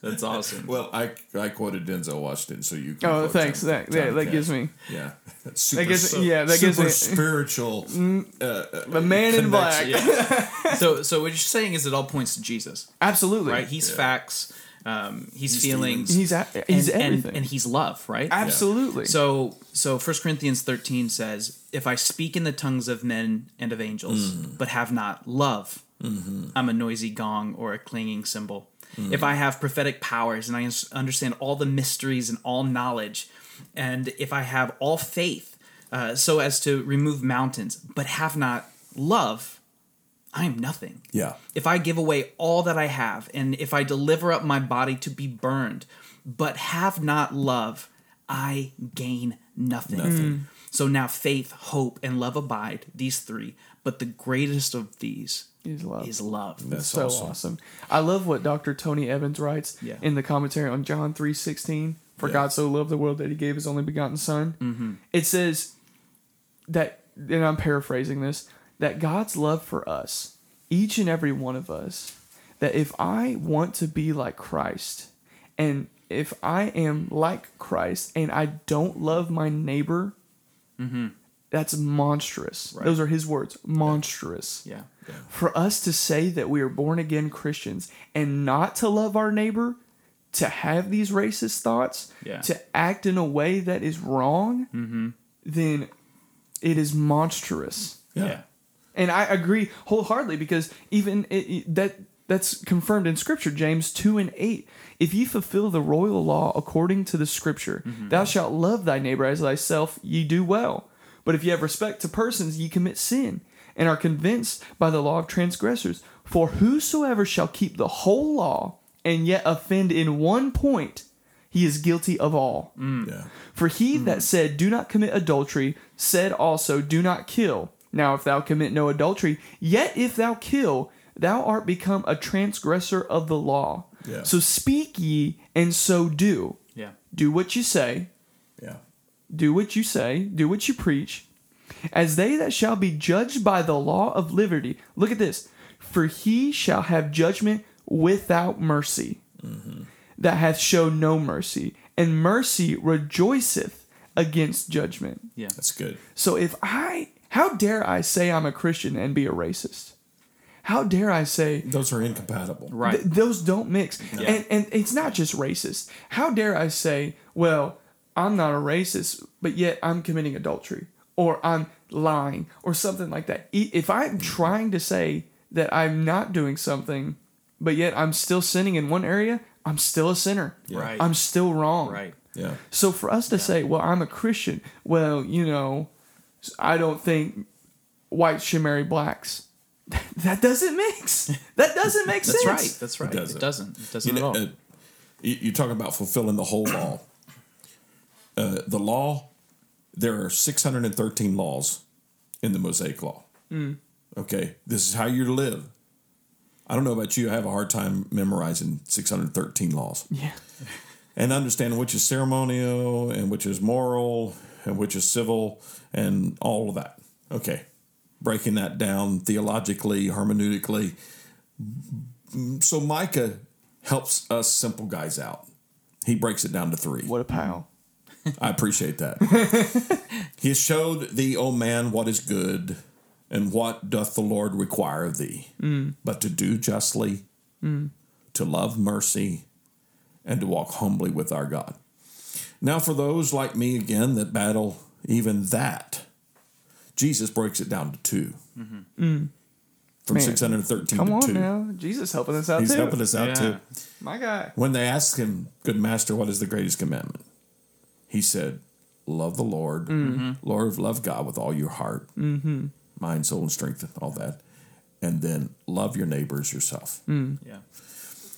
That's awesome. Well, I quoted Denzel Washington, so you can quote thanks. That gives me. Yeah. That gives me spiritual. The man connection. In black. Yeah. So what you're saying is it all points to Jesus. Absolutely. Right? He's yeah. facts. He's feelings. He's everything. And he's love, right? Absolutely. Yeah. So 1 Corinthians 13 says, if I speak in the tongues of men and of angels, but have not love, I'm a noisy gong or a clanging cymbal. Mm-hmm. If I have prophetic powers and I understand all the mysteries and all knowledge, and if I have all faith so as to remove mountains, but have not love, I am nothing. Yeah. If I give away all that I have, and if I deliver up my body to be burned, but have not love, I gain nothing. Mm. So now faith, hope, and love abide, these three, but the greatest of these is love. That's so awesome. I love what Dr. Tony Evans writes yeah. in the commentary on John 3:16. For yeah. God so loved the world that he gave his only begotten son. Mm-hmm. It says that, and I'm paraphrasing this, that God's love for us, each and every one of us, that if I want to be like Christ, and if I am like Christ and I don't love my neighbor, mm-hmm. That's monstrous. Right. Those are his words. Monstrous. Yeah. Yeah. For us to say that we are born again Christians and not to love our neighbor, to have these racist thoughts, to act in a way that is wrong, then it is monstrous. Yeah. And I agree wholeheartedly, because even that's confirmed in Scripture, James 2:8. If ye fulfill the royal law according to the Scripture, thou shalt love thy neighbor as thyself, ye do well. But if ye have respect to persons, ye commit sin, and are convinced by the law of transgressors. For whosoever shall keep the whole law, and yet offend in one point, he is guilty of all. For he that said, do not commit adultery, said also, do not kill. Now if thou commit no adultery, yet if thou kill, thou art become a transgressor of the law. Yeah. So speak ye, and so do. Yeah. Do what you say. Yeah. Do what you say. Do what you preach. As they that shall be judged by the law of liberty. Look at this. For he shall have judgment without mercy, that hath shown no mercy. And mercy rejoiceth against judgment. Yeah, that's good. So if I... How dare I say I'm a Christian and be a racist? How dare I say... Those are incompatible. Right. Those don't mix. No. And it's not just racist. How dare I say, well, I'm not a racist, but yet I'm committing adultery, or I'm lying, or something like that. If I'm trying to say that I'm not doing something, but yet I'm still sinning in one area, I'm still a sinner. Yeah. Right. I'm still wrong. Right. Yeah. So for us to say, well, I'm a Christian, well, you know... I don't think whites should marry blacks. That doesn't mix. That doesn't make sense. That's right. It doesn't at all. You talk about fulfilling the whole law. The law, there are 613 laws in the Mosaic Law. Okay, this is how you're to live. I don't know about you. I have a hard time memorizing 613 laws. Yeah. And understanding which is ceremonial and which is moral and which is civil and all of that. Okay. Breaking that down theologically, hermeneutically. So Micah helps us simple guys out. He breaks it down to 3. What a pal. I appreciate that. He showed thee, O man, what is good and what doth the Lord require of thee, but to do justly, to love mercy, and to walk humbly with our God. Now, for those like me, again, that battle even that, Jesus breaks it down to 2. From 613 to 2. Come on now. Jesus helping us out, He's helping us out, too. My guy. When they asked him, good master, what is the greatest commandment? He said, love the Lord. Lord, love God with all your heart, mind, soul, and strength, and all that. And then love your neighbor as yourself. Yeah.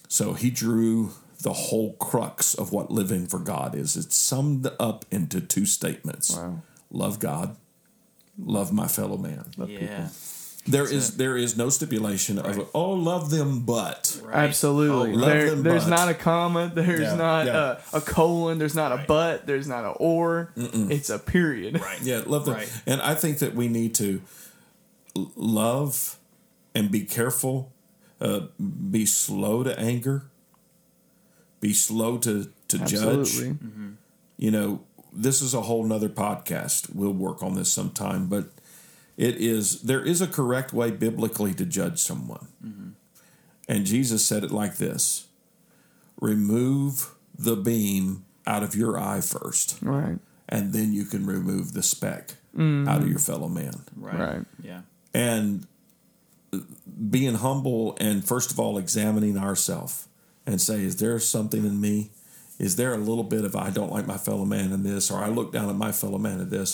So he drew... the whole crux of what living for God is. It's summed up into 2 statements. Wow. Love God, love my fellow man. Love people. There is no stipulation of, oh, love them, but. Right. Absolutely. Oh, there's not a comma. There's not a colon. There's not a but. There's not an or. It's a period. Right. Yeah, love them. Right. And I think that we need to love and be careful, be slow to anger. Be slow to judge. You know, this is a whole nother podcast. We'll work on this sometime, but there is a correct way biblically to judge someone. And Jesus said it like this: remove the beam out of your eye first, right, and then you can remove the speck out of your fellow man. Right. Yeah. And being humble and first of all examining ourselves. And say, is there something in me? Is there a little bit of I don't like my fellow man in this, or I look down at my fellow man in this?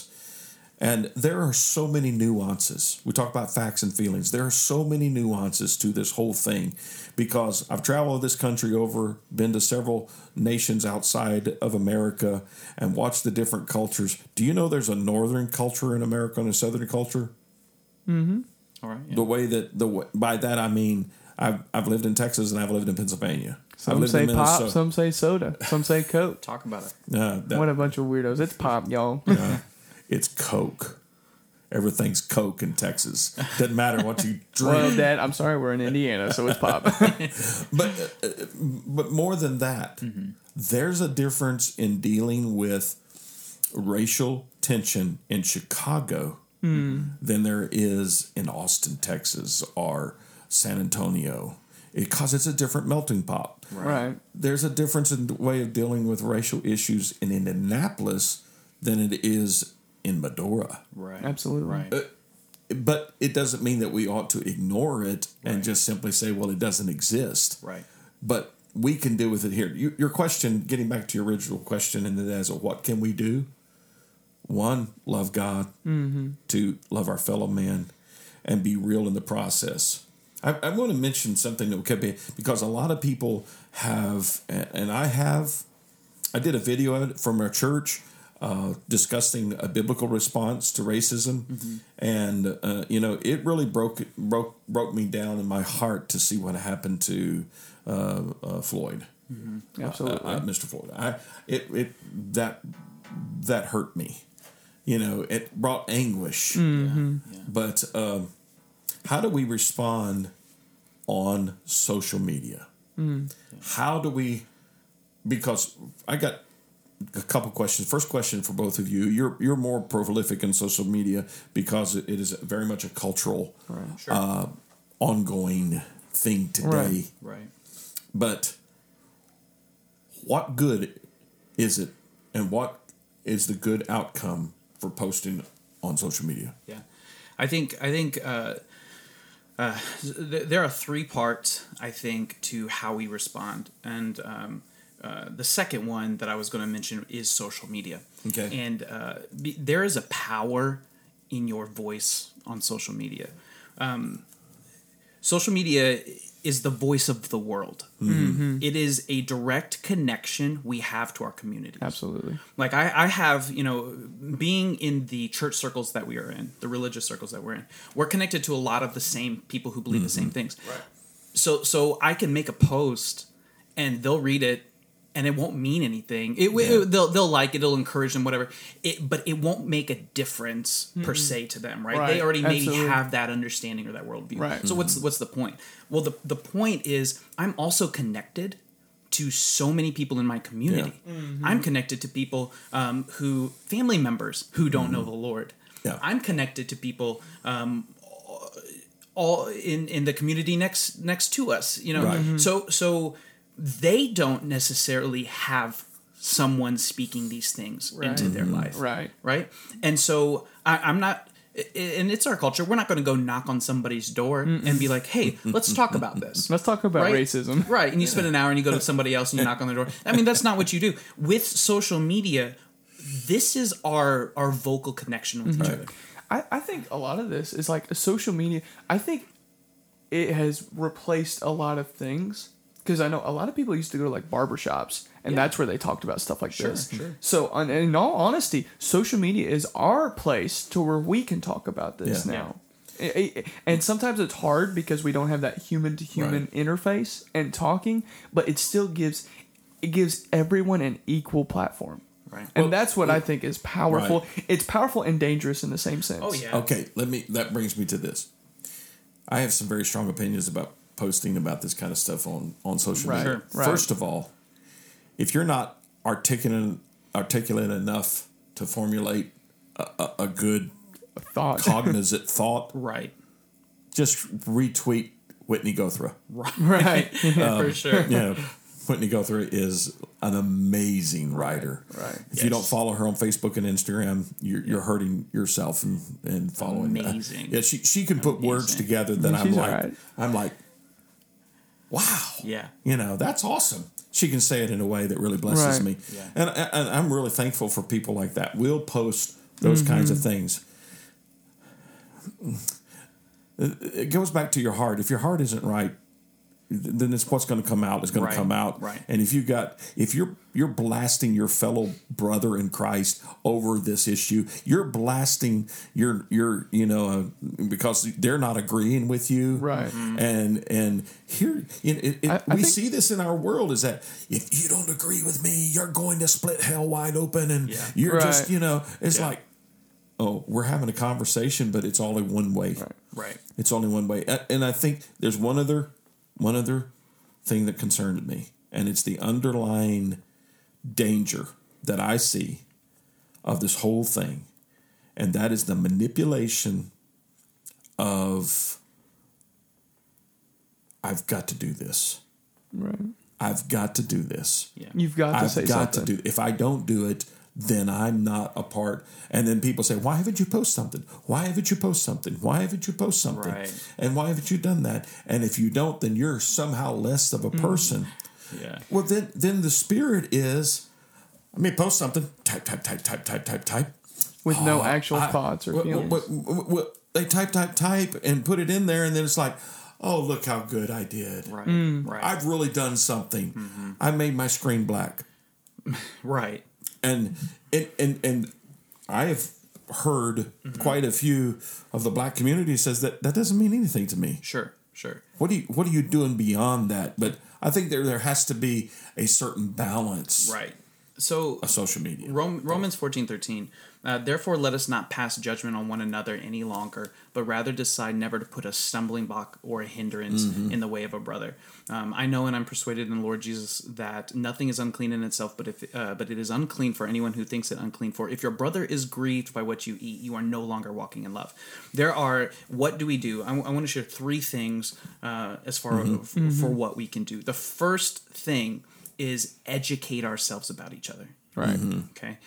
And there are so many nuances. We talk about facts and feelings. There are so many nuances to this whole thing, because I've traveled this country over, been to several nations outside of America, and watched the different cultures. Do you know there's a northern culture in America and a southern culture? All right. Yeah. By that I mean. I've lived in Texas and I've lived in Pennsylvania. Some say pop, some say soda, some say Coke. Talk about it. What a bunch of weirdos. It's pop, y'all. It's Coke. Everything's Coke in Texas. Doesn't matter what you drink. Well, Dad, I'm sorry, we're in Indiana, so it's pop. but more than that, there's a difference in dealing with racial tension in Chicago than there is in Austin, Texas, or San Antonio, because it's a different melting pot. Right. There's a difference in the way of dealing with racial issues in Indianapolis than it is in Medora. Right. Absolutely. Right. But it doesn't mean that we ought to ignore it and just simply say, well, it doesn't exist. Right. But we can deal with it here. Your question, getting back to your original question, and that is, what can we do? One, love God. Mm-hmm. Two, love our fellow man and be real in the process. I want to mention something that could be, because a lot of people have, and I have, I did a video of it from our church discussing a biblical response to racism. Mm-hmm. And, you know, it really broke me down in my heart to see what happened to Floyd. Mm-hmm. Absolutely. Mr. Floyd. That hurt me. You know, it brought anguish. Mm-hmm. Yeah. But how do we respond on social media? Mm. How do we, because I got a couple questions. First question for both of you. You're more prolific in social media because it is very much a cultural, ongoing thing today. Right. But what good is it, and what is the good outcome for posting on social media? Yeah, I think there are three parts, I think, to how we respond. And the second one that I was going to mention is social media. Okay. And there is a power in your voice on social media. Social media is the voice of the world. Mm-hmm. It is a direct connection we have to our communities. Absolutely. Like I have, you know, being in the church circles that we are in, the religious circles that we're in, we're connected to a lot of the same people who believe the same things. Right. So I can make a post and they'll read it and it won't mean anything. They'll like it, it'll encourage them, whatever. But it won't make a difference per se to them, right? They already maybe have that understanding or that worldview. Right. So what's the point? Well, the point is I'm also connected to so many people in my community. Yeah. Mm-hmm. I'm connected to people family members who don't know the Lord. Yeah. I'm connected to people all in the community next to us, you know. Right. Mm-hmm. So they don't necessarily have someone speaking these things into their life. Right. And so I'm not, and it's our culture. We're not going to go knock on somebody's door and be like, hey, let's talk about this. Let's talk about racism. Right. And you spend an hour and you go to somebody else and you knock on their door. I mean, that's not what you do. With social media, this is our vocal connection with each other. I think a lot of this is like social media. I think it has replaced a lot of things. Because I know a lot of people used to go to like barbershops, and that's where they talked about stuff like this. Sure. So, in all honesty, social media is our place to where we can talk about this now. Yeah. And sometimes it's hard because we don't have that human-to-human interface and talking, but it still gives everyone an equal platform. Right. And that's what I think is powerful. Right. It's powerful and dangerous in the same sense. Oh yeah. Okay. That brings me to this. I have some very strong opinions about posting about this kind of stuff on social media. Sure. First of all, if you're not articulate enough to formulate a good thought, cognizant thought, just retweet Whitney Gotra. Right. For sure. You know, Whitney Gotra is an amazing writer. Right. If you don't follow her on Facebook and Instagram, you're hurting yourself and following. Amazing. She can put words together that I'm like. Wow. Yeah. You know, that's awesome. She can say it in a way that really blesses me. Yeah. And I'm really thankful for people like that. We'll post those kinds of things. It goes back to your heart. If your heart isn't right, then it's what's going to come out. It's going to come out. Right. And if you're blasting your fellow brother in Christ over this issue, you're blasting your you know, because they're not agreeing with you. Right. And here we see this in our world is that if you don't agree with me, you're going to split hell wide open, and you're just, you know, it's like, oh, we're having a conversation, but it's only one way. Right. It's only one way. And I think there's one other thing that concerns me, and it's the underlying danger that I see of this whole thing, and that is the manipulation of I've got to do this. Right. I've got to do this. Yeah. You've got to say something. I've got to do. If I don't do it, then I'm not a part. And then people say, why haven't you posted something? Why haven't you posted something? Why haven't you posted something? Right. And why haven't you done that? And if you don't, then you're somehow less of a person. Yeah. Well, then the spirit is, I mean, post something, type. With no actual thoughts or feelings. They type, and put it in there, and then it's like, oh, look how good I did. Right. Right. I've really done something. Mm-hmm. I made my screen black. Right. And I have heard quite a few of the black community says that doesn't mean anything to me. Sure. What are you doing beyond that? But I think there has to be a certain balance. Right. So of social media. Romans 14:13. Therefore, let us not pass judgment on one another any longer, but rather decide never to put a stumbling block or a hindrance in the way of a brother. I know and I'm persuaded in the Lord Jesus that nothing is unclean in itself, but it is unclean for anyone who thinks it unclean. For if your brother is grieved by what you eat, you are no longer walking in love. What do we do? I want to share three things as far for what we can do. The first thing is educate ourselves about each other. Right. Mm-hmm. Okay.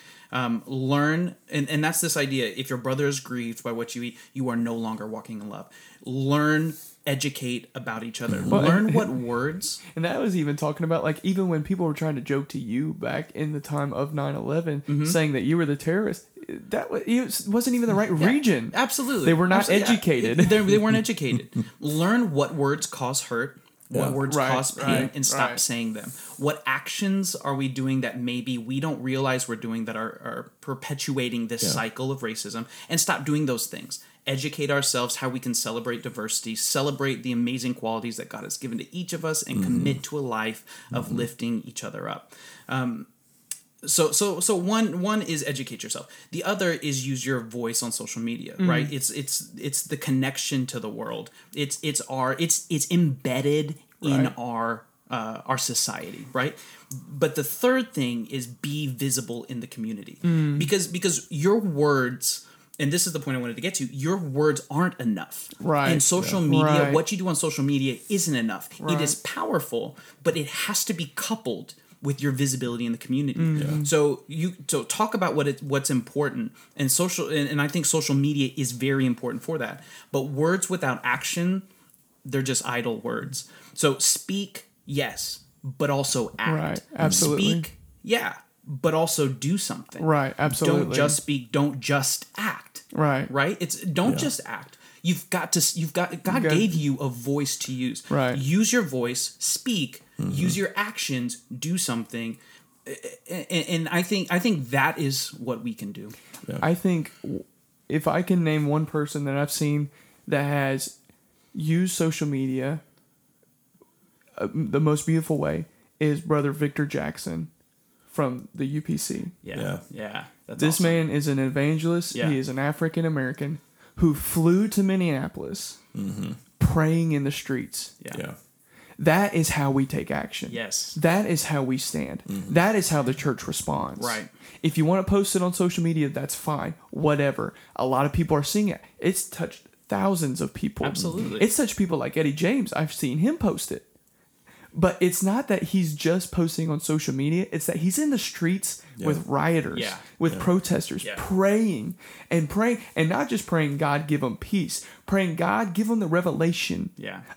Learn. And that's this idea. If your brother is grieved by what you eat, you are no longer walking in love. Learn, educate about each other. Well, learn what words. And that was even talking about, like, even when people were trying to joke to you back in the time of 9/11, saying that you were the terrorist, that wasn't even the right region. Absolutely. They were not educated. Yeah. They weren't educated. Learn what words cause hurt. What words cause pain and stop saying them. What actions are we doing that maybe we don't realize we're doing that are perpetuating this cycle of racism, and stop doing those things. Educate ourselves how we can celebrate diversity, celebrate the amazing qualities that God has given to each of us, and commit to a life of lifting each other up. So one is educate yourself. The other is use your voice on social media, right? It's the connection to the world. It's embedded in our society, right? But the third thing is be visible in the community, because your words, and this is the point I wanted to get to, your words aren't enough. Right. And social media, what you do on social media isn't enough. Right. It is powerful, but it has to be coupled with your visibility in the community. Mm-hmm. So talk about what's important, and social, and I think social media is very important for that. But words without action, they're just idle words. So speak, yes, but also act. Right, absolutely. Speak, yeah, but also do something. Right, absolutely. Don't just speak, don't just act. Right. Right? It's don't just act. God gave you a voice to use. Right. Use your voice, speak, use your actions, do something. And I think that is what we can do. Yeah. I think if I can name one person that I've seen that has used social media the most beautiful way, is Brother Victor Jackson from the UPC. Yeah. That's this awesome. Man is an evangelist. Yeah. He is an African American who flew to Minneapolis, praying in the streets. Yeah. That is how we take action. Yes. That is how we stand. Mm-hmm. That is how the church responds. Right. If you want to post it on social media, that's fine. Whatever. A lot of people are seeing it. It's touched thousands of people. Absolutely. It's touched people like Eddie James. I've seen him post it. But it's not that he's just posting on social media. It's that he's in the streets with rioters, with protesters, praying. And not just praying, God, give them peace. Praying, God, give them the revelation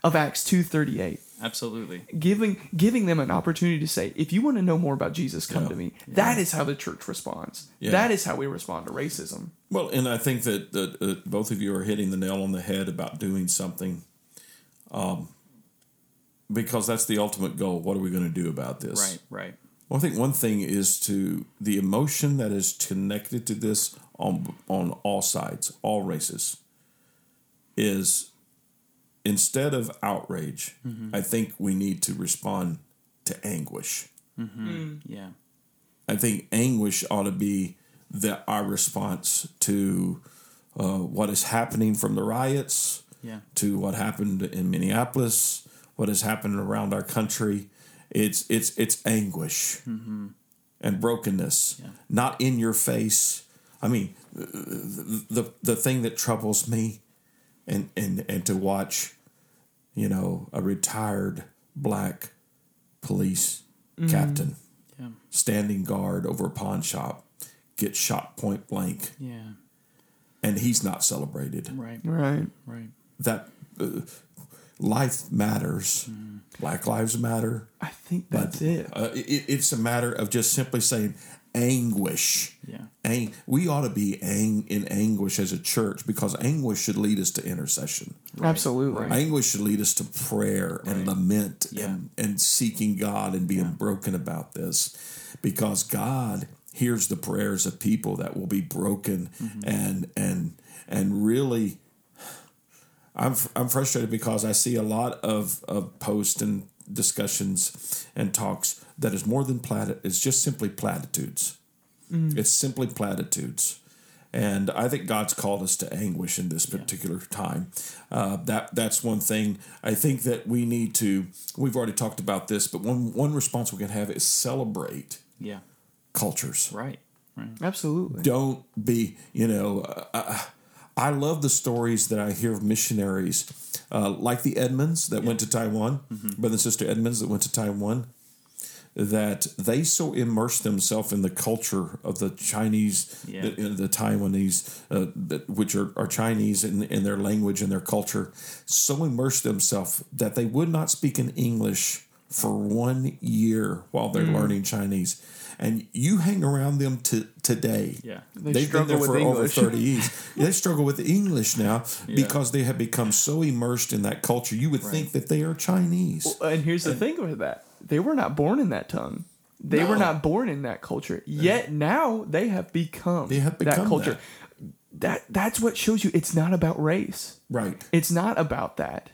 of Acts 2:38. Absolutely. Giving them an opportunity to say, if you want to know more about Jesus, come to me. Yeah. That is how the church responds. Yeah. That is how we respond to racism. Well, and I think that both of you are hitting the nail on the head about doing something. Because that's the ultimate goal. What are we going to do about this? Right. Well, I think one thing is to the emotion that is connected to this on all sides, all races, is instead of outrage, I think we need to respond to anguish. Mm-hmm. Yeah. I think anguish ought to be our response to what is happening from the riots to what happened in Minneapolis. What has happened around our country, it's anguish and brokenness, not in your face, I mean, the thing that troubles me, and to watch, you know, a retired black police captain standing guard over a pawn shop get shot point blank. Yeah. And he's not celebrated. Right. That life matters. Mm. Black lives matter. I think that's it. It's a matter of just simply saying anguish. Yeah. We ought to be in anguish as a church, because anguish should lead us to intercession. Right. Absolutely. Right. Anguish should lead us to prayer and lament and seeking God and being broken about this, because God hears the prayers of people that will be broken and really. I'm frustrated because I see a lot of posts and discussions and talks that is more than it's just simply platitudes. Mm. It's simply platitudes. And I think God's called us to anguish in this particular time. That's one thing I think that we need to, we've already talked about this, but one response we can have is celebrate cultures. Right. Absolutely. Don't be, you know... I love the stories that I hear of missionaries, like the Edmonds that went to Taiwan, Brother and Sister Edmonds that went to Taiwan, that they so immersed themselves in the culture of the Chinese, the Taiwanese, which are Chinese in their language and their culture, so immersed themselves that they would not speak in English for 1 year while they're learning Chinese. And you hang around them today. Yeah, they've been there for over 30 years. They struggle with English now because they have become so immersed in that culture. You would think that they are Chinese. Well, and here's the thing with that. They were not born in that tongue. They were not born in that culture. Yet now they have become that culture. That's what shows you it's not about race. Right. It's not about that.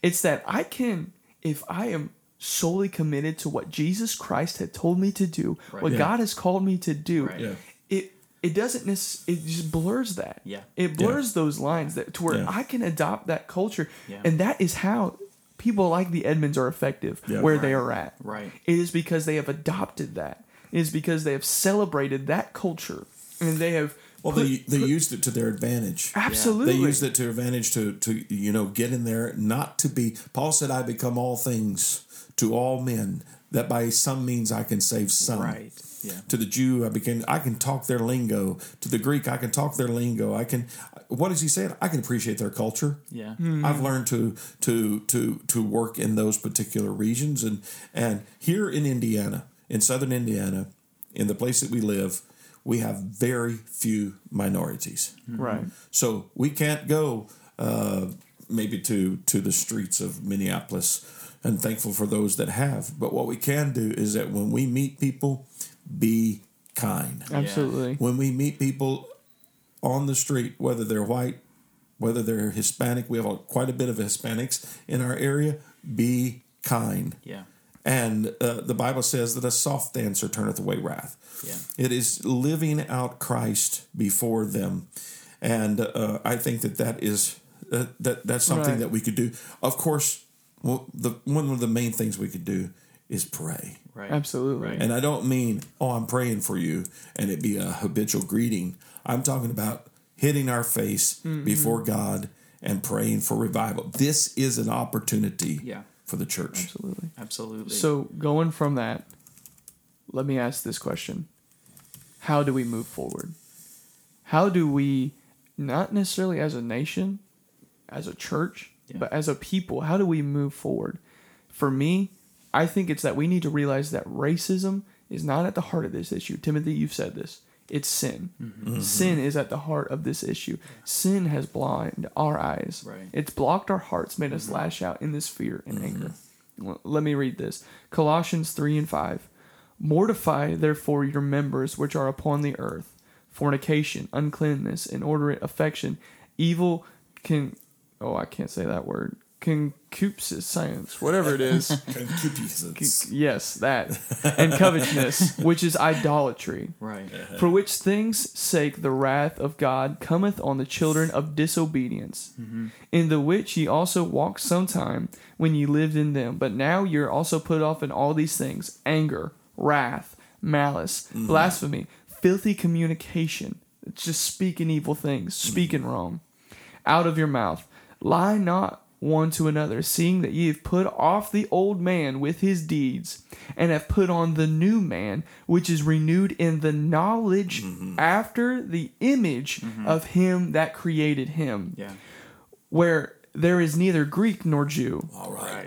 It's that I can, if I am solely committed to what Jesus Christ had told me to do, what God has called me to do. Right. Yeah. It doesn't necessarily, it just blurs that. Yeah. It blurs those lines that to where I can adopt that culture, and that is how people like the Edmonds are effective where they are at. Right. It is because they have adopted that. It is because they have celebrated that culture, and they have. Well, they used it to their advantage. Absolutely. They used it to advantage to get in there, not to be. Paul said, "I become all things to all men, that by some means I can save some." Right. Yeah. To the Jew, I can talk their lingo. To the Greek, I can talk their lingo. What is he saying? I can appreciate their culture. Yeah. Mm-hmm. I've learned to work in those particular regions, and here in Indiana, in southern Indiana, in the place that we live, we have very few minorities. Mm-hmm. Right. So we can't go maybe to the streets of Minneapolis. And thankful for those that have. But what we can do is that when we meet people, be kind. Absolutely. When we meet people on the street, whether they're white, whether they're Hispanic, we have quite a bit of Hispanics in our area, be kind. Yeah. And the Bible says that a soft answer turneth away wrath. Yeah. It is living out Christ before them. And I think that is that's something that we could do. Of course, well, one of the main things we could do is pray. Right. Absolutely. Right. And I don't mean, I'm praying for you, and it be a habitual greeting. I'm talking about hitting our face before God and praying for revival. This is an opportunity for the church. Absolutely. So going from that, let me ask this question. How do we move forward? How do we, not necessarily as a nation, as a church, but as a people, how do we move forward? For me, I think it's that we need to realize that racism is not at the heart of this issue. Timothy, you've said this. It's sin. Mm-hmm. Sin is at the heart of this issue. Sin has blinded our eyes. Right. It's blocked our hearts, made us lash out in this fear and anger. Well, let me read this. Colossians 3:5. "Mortify, therefore, your members which are upon the earth, fornication, uncleanness, inordinate affection, evil can..." Oh, I can't say that word. Concupiscence, whatever it is. Concupiscence. Yes, that. "And covetousness, which is idolatry. Right. For which things' sake the wrath of God cometh on the children of disobedience, in the which ye also walked sometime when ye lived in them. But now ye are also put off in all these things: anger, wrath, malice, blasphemy, filthy communication." just speaking evil things, speaking wrong out of your mouth. Lie not one to another, seeing that ye have put off the old man with his deeds, and have put on the new man, which is renewed in the knowledge after the image of him that created him. Yeah. Where there is neither Greek nor Jew,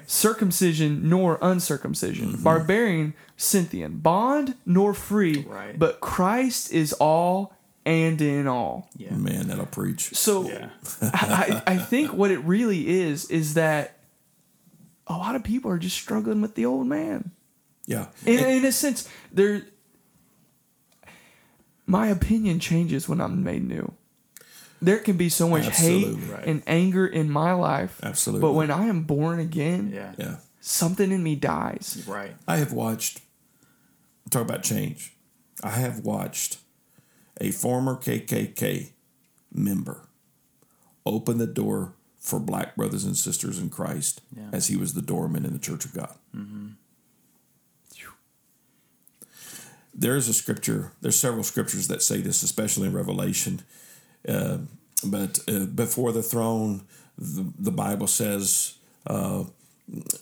circumcision nor uncircumcision, barbarian, Scythian, bond nor free, but Christ is all and in all. Yeah. Man, that'll preach. So I think what it really is that a lot of people are just struggling with the old man. Yeah. In a sense, my opinion changes when I'm made new. There can be so much hate and anger in my life. Absolutely. But when I am born again, something in me dies. Right. I have watched, talk about change. I have watched a former KKK member open the door for black brothers and sisters in Christ as he was the doorman in the Church of God. Mm-hmm. There's a scripture, there's several scriptures that say this, especially in Revelation. But before the throne, the Bible says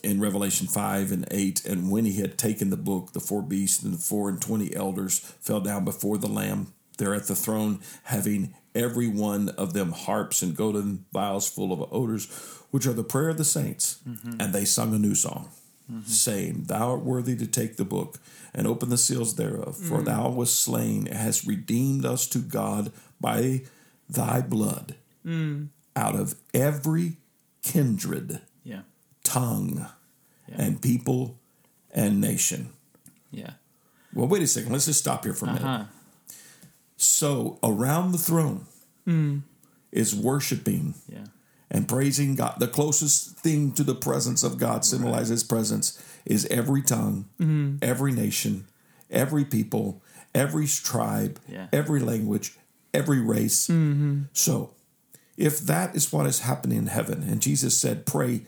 in Revelation 5 and 8, and when he had taken the book, the four beasts and the 24 elders fell down before the Lamb. There at the throne, having every one of them harps and golden vials full of odors, which are the prayer of the saints. Mm-hmm. And they sung a new song, saying, Thou art worthy to take the book and open the seals thereof, for thou wast slain, and hast redeemed us to God by thy blood out of every kindred, tongue, and people, and nation. Yeah. Well, wait a second. Let's just stop here for a minute. So around the throne is worshiping and praising God. The closest thing to the presence of God symbolizes His presence is every tongue, every nation, every people, every tribe, every language, every race. So if that is what is happening in heaven, and Jesus said, pray,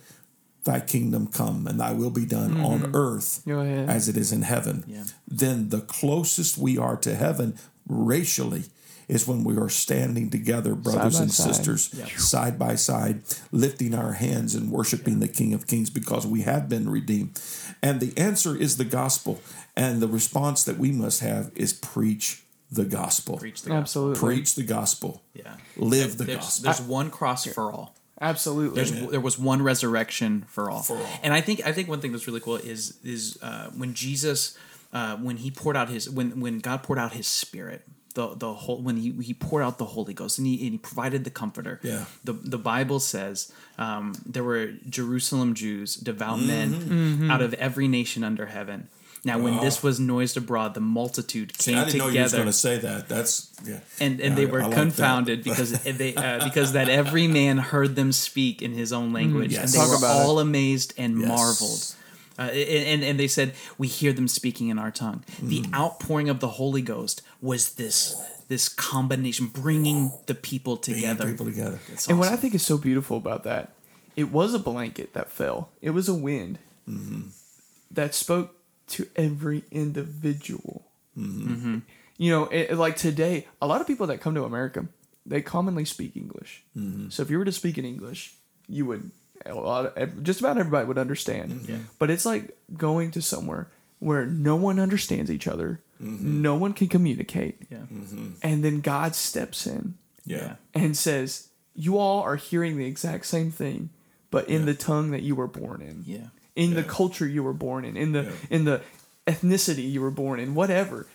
thy kingdom come and thy will be done on earth as it is in heaven, then the closest we are to heaven racially is when we are standing together, brothers and sisters, side by side, lifting our hands and worshiping the King of Kings, because we have been redeemed. And the answer is the gospel. And the response that we must have is preach the gospel. Preach the gospel. Absolutely. Preach the gospel. Yeah. Live the gospel. There's one cross for all. Absolutely. There was one resurrection for all. And I think one thing that's really cool is when Jesus, when he poured out his, when God poured out his Spirit, the whole, when he poured out the Holy Ghost and he provided the Comforter. Yeah. The Bible says there were Jerusalem Jews, devout men out of every nation under heaven. Now, when this was noised abroad, the multitude came together. I didn't know you was going to say that. That's and they were confounded because that every man heard them speak in his own language, and they were all amazed and marveled. And they said, "We hear them speaking in our tongue." The outpouring of the Holy Ghost was this combination, bringing the people together. Awesome. And what I think is so beautiful about that, it was a blanket that fell. It was a wind that spoke to every individual. You know, like today, a lot of people that come to America, they commonly speak English. So if you were to speak in English, you would, just about everybody would understand. But it's like going to somewhere where no one understands each other, no one can communicate, and then God steps in and says, you all are hearing the exact same thing, but in the tongue that you were born in. Yeah. In the culture you were born in the ethnicity you were born in, whatever,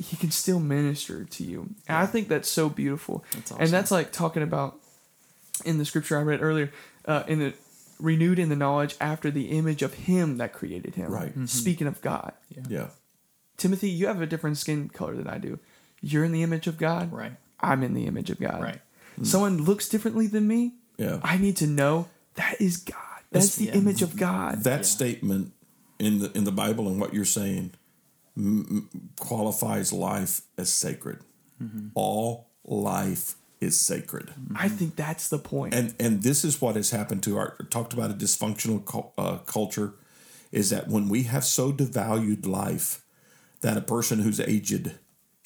he can still minister to you. And I think that's so beautiful. That's awesome. And that's like talking about in the scripture I read earlier, in the renewed in the knowledge after the image of him that created him. Right. Mm-hmm. Speaking of God. Yeah. Timothy, you have a different skin color than I do. You're in the image of God. Right. I'm in the image of God. Right. Mm. Someone looks differently than me. Yeah. I need to know that is God. That's the image of God. That statement in the Bible and what you're saying qualifies life as sacred. Mm-hmm. All life is sacred. Mm-hmm. I think that's the point. And this is what has happened to our talked about a dysfunctional culture, is that when we have so devalued life that a person who's aged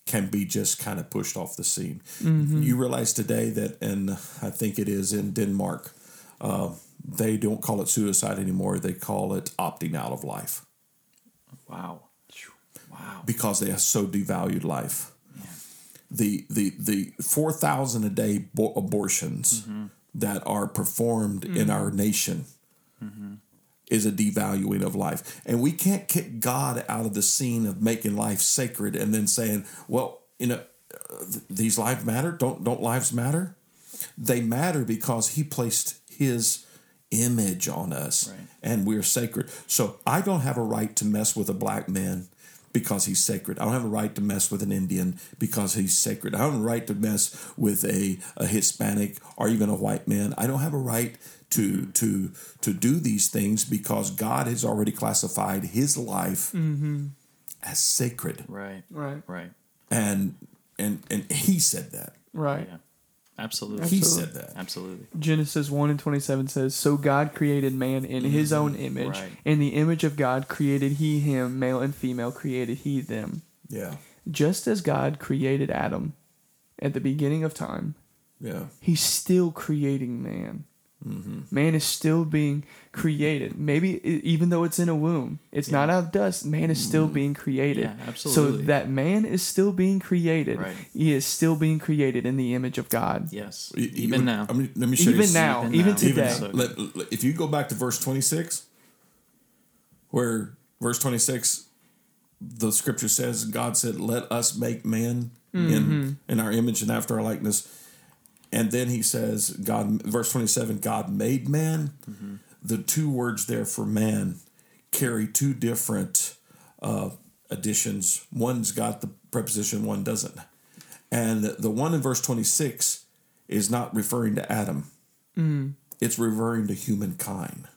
can be just kind of pushed off the scene. Mm-hmm. You realize today that, and I think it is in Denmark, they don't call it suicide anymore. They call it opting out of life. Wow. Because they have so devalued life. Yeah. The 4,000 a day abortions mm-hmm. that are performed mm-hmm. in our nation mm-hmm. is a devaluing of life. And we can't kick God out of the scene of making life sacred and then saying, well, you know, these lives matter. Don't lives matter? They matter because he placed his image on us, right, and we're sacred. So I don't have a right to mess with a black man because he's sacred. I don't have a right to mess with an Indian because he's sacred. I don't have a right to mess with a Hispanic or even a white man. I don't have a right to do these things because God has already classified his life mm-hmm. as sacred. Right. And he said that. Right. Yeah. Absolutely. He said that. Absolutely. Genesis 1:27 says, "So God created man in his own image. Right. In the image of God created he him, male and female created he them." Yeah. Just as God created Adam at the beginning of time, yeah, he's still creating man. Mm-hmm. Man is still being created. Maybe even though it's in a womb, it's not out of dust. Man is still being created. Yeah, absolutely. So that man is still being created. Right. He is still being created in the image of God. Yes. Even now. I mean, let me show you. Now. Even today. If you go back to verse 26, where verse 26, the scripture says, God said, "Let us make man mm-hmm. in our image and after our likeness." And then he says, God, verse 27, God made man. Mm-hmm. The two words there for man carry two different additions. One's got the preposition, one doesn't. And the one in verse 26 is not referring to Adam. Mm. It's referring to humankind.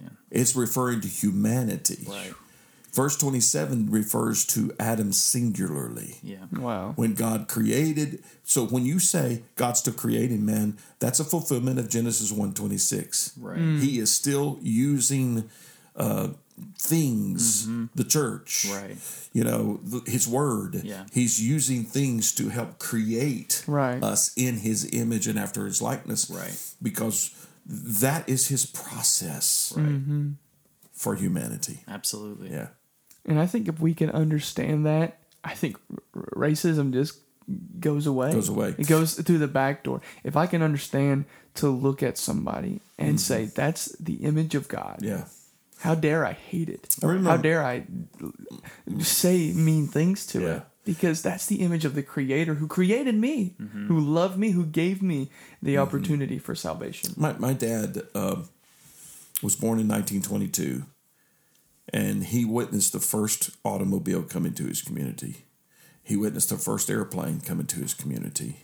Yeah. It's referring to humanity. Right. Verse 27 refers to Adam singularly. Yeah. Wow. When God created. So when you say God's still creating man, that's a fulfillment of Genesis 1:26. Right. Mm. He is still using things, mm-hmm. the church, right, you know, his word. Yeah. He's using things to help create right. us in his image and after his likeness. Right. Because that is his process. Right. Mm-hmm. For humanity. Absolutely. Yeah. And I think if we can understand that, I think racism just goes away. Goes away. It goes through the back door. If I can understand to look at somebody and mm-hmm. say, that's the image of God. Yeah. How dare I hate it? How dare I say mean things to it? Because that's the image of the Creator who created me, mm-hmm. who loved me, who gave me the mm-hmm. opportunity for salvation. My dad was born in 1922, and he witnessed the first automobile coming to his community. He witnessed the first airplane coming to his community.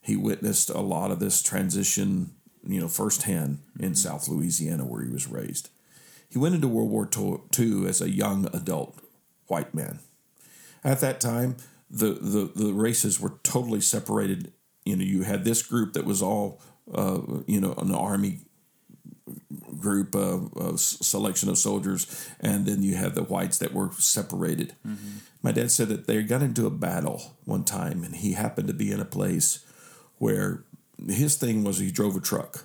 He witnessed a lot of this transition, you know, firsthand in mm-hmm. South Louisiana where he was raised. He went into World War II as a young adult white man. At that time, the races were totally separated. You know, you had this group that was all, you know, an army group of selection of soldiers, and then you had the whites that were separated. Mm-hmm. My dad said that they got into a battle one time, and he happened to be in a place where his thing was he drove a truck,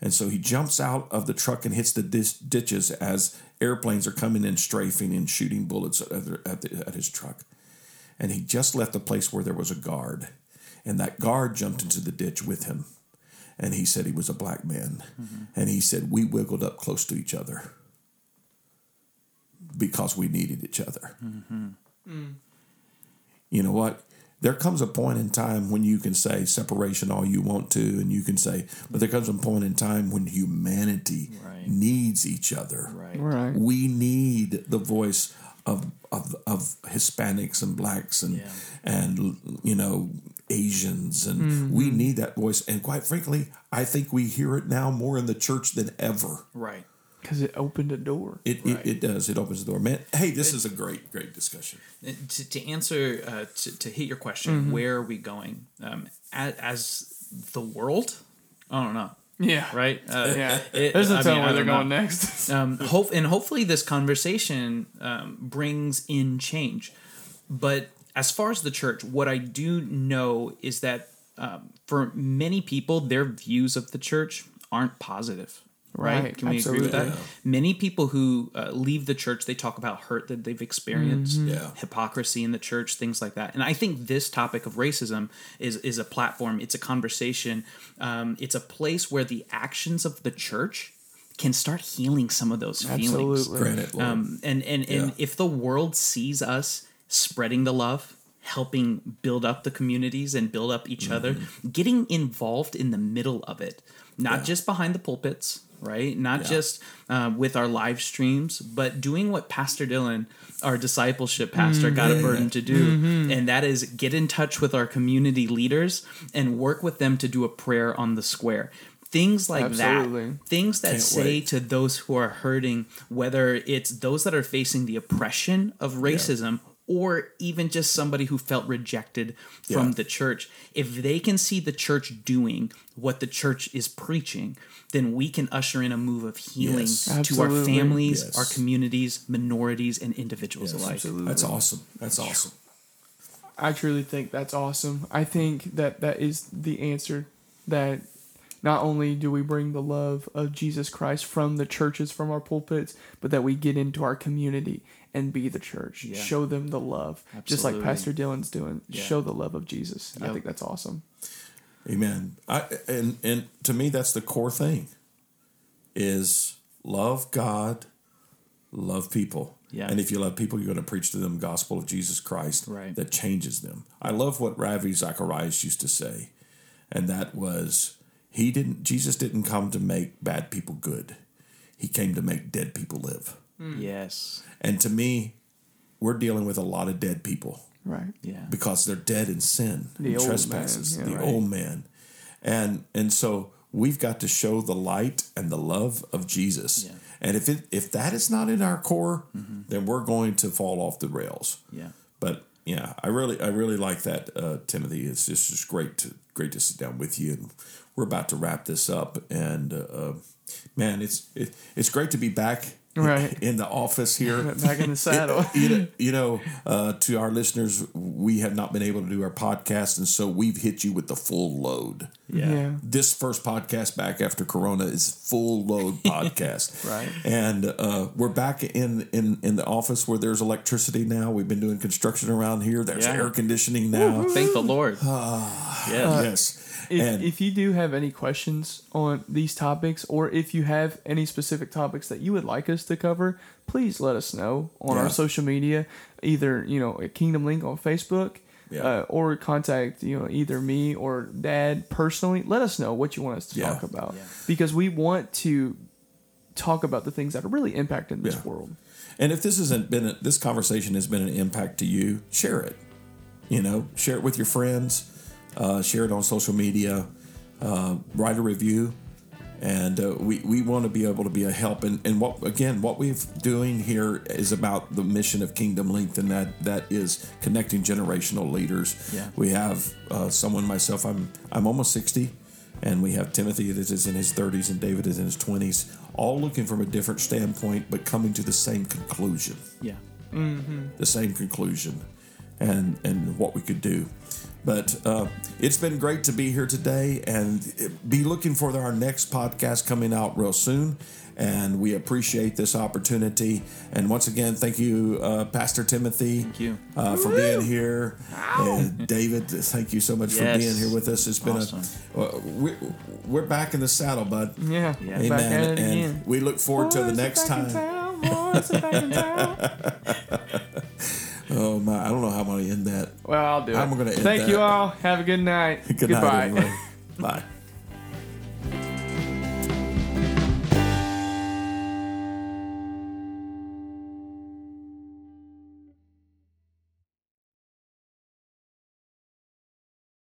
and so he jumps out of the truck and hits the ditches as airplanes are coming in, strafing and shooting bullets at his truck. And he just left a place where there was a guard, and that guard jumped into the ditch with him. And he said he was a black man. Mm-hmm. And he said, we wiggled up close to each other because we needed each other. Mm-hmm. Mm. You know what? There comes a point in time when you can say separation all you want to, and you can say, but there comes a point in time when humanity right. needs each other. Right. Right. We need the voice of Hispanics and blacks and you know, Asians, and mm-hmm. we need that voice. And quite frankly, I think we hear it now more in the church than ever. Right. Because it opened a door. It does. It opens the door. Man, hey, this is a great discussion. To answer, to hit your question, mm-hmm. where are we going? As the world? I don't know. Yeah. Right? There's no telling where they're going next. Hopefully this conversation brings in change. But As far as the church, what I do know is that for many people, their views of the church aren't positive. Right? Can we agree with that? Yeah. Many people who leave the church, they talk about hurt that they've experienced, hypocrisy in the church, things like that. And I think this topic of racism is a platform. It's a conversation. It's a place where the actions of the church can start healing some of those feelings. Absolutely. And if the world sees us spreading the love, helping build up the communities and build up each other, getting involved in the middle of it, not just behind the pulpits, right? Not just with our live streams, but doing what Pastor Dylan, our discipleship pastor, got a burden to do. And that is get in touch with our community leaders and work with them to do a prayer on the square. Things like that, things that to those who are hurting, whether it's those that are facing the oppression of racism or even just somebody who felt rejected from the church. If they can see the church doing what the church is preaching, then we can usher in a move of healing to our families, our communities, minorities, and individuals alike. Absolutely. That's awesome. That's awesome. I truly think that's awesome. I think that that is the answer, that not only do we bring the love of Jesus Christ from the churches, from our pulpits, but that we get into our community and be the church. Yeah. Show them the love. Absolutely. Just like Pastor Dylan's doing. Yeah. Show the love of Jesus. Yep. I think that's awesome. Amen. And to me, that's the core thing, is love God, love people. Yeah. And if you love people, you're going to preach to them the gospel of Jesus Christ that changes them. I love what Ravi Zacharias used to say, and that was, Jesus didn't come to make bad people good. He came to make dead people live. Yes. And to me, we're dealing with a lot of dead people. Right. Yeah. Because they're dead in sin, in trespasses, the old man. And so we've got to show the light and the love of Jesus. Yeah. And if that is not in our core, then we're going to fall off the rails. Yeah. But yeah, I really like that, Timothy. It's just great to sit down with you. And we're about to wrap this up, and man, it's great to be back. Right. In the office here. Back in the saddle. To our listeners, we have not been able to do our podcast, and so we've hit you with the full load. Yeah. This first podcast back after Corona is full load podcast. Right. And we're back in the office where there's electricity now. We've been doing construction around here. There's air conditioning now. Woo-hoo. Thank the Lord. Yes. If you do have any questions on these topics, or if you have any specific topics that you would like us to cover, please let us know on our social media, either at Kingdom Link on Facebook, or contact either me or Dad personally. Let us know what you want us to talk about, because we want to talk about the things that are really impacting this world. And if this hasn't been this conversation has been an impact to you, share it. Share it with your friends. Share it on social media, write a review, and we want to be able to be a help. And what we're doing here is about the mission of Kingdom Link, and that is connecting generational leaders. Yeah. We have someone, myself, I'm almost 60, and we have Timothy that is in his 30s, and David is in his 20s, all looking from a different standpoint, but coming to the same conclusion. Yeah, the same conclusion, and what we could do. But it's been great to be here today, and be looking for our next podcast coming out real soon. And we appreciate this opportunity. And once again, thank you, Pastor Timothy. Thank you. For being here. And David, thank you so much for being here with us. It's been awesome. We're back in the saddle, bud. Yeah. Amen. Back at it again. And we look forward to the next time. Boys are back in town. Oh, my. I don't know how I'm going to end that. Well, I'll do it. I'm going to end that. Thank you all. Have a good night. Goodbye. Night, everybody. Bye.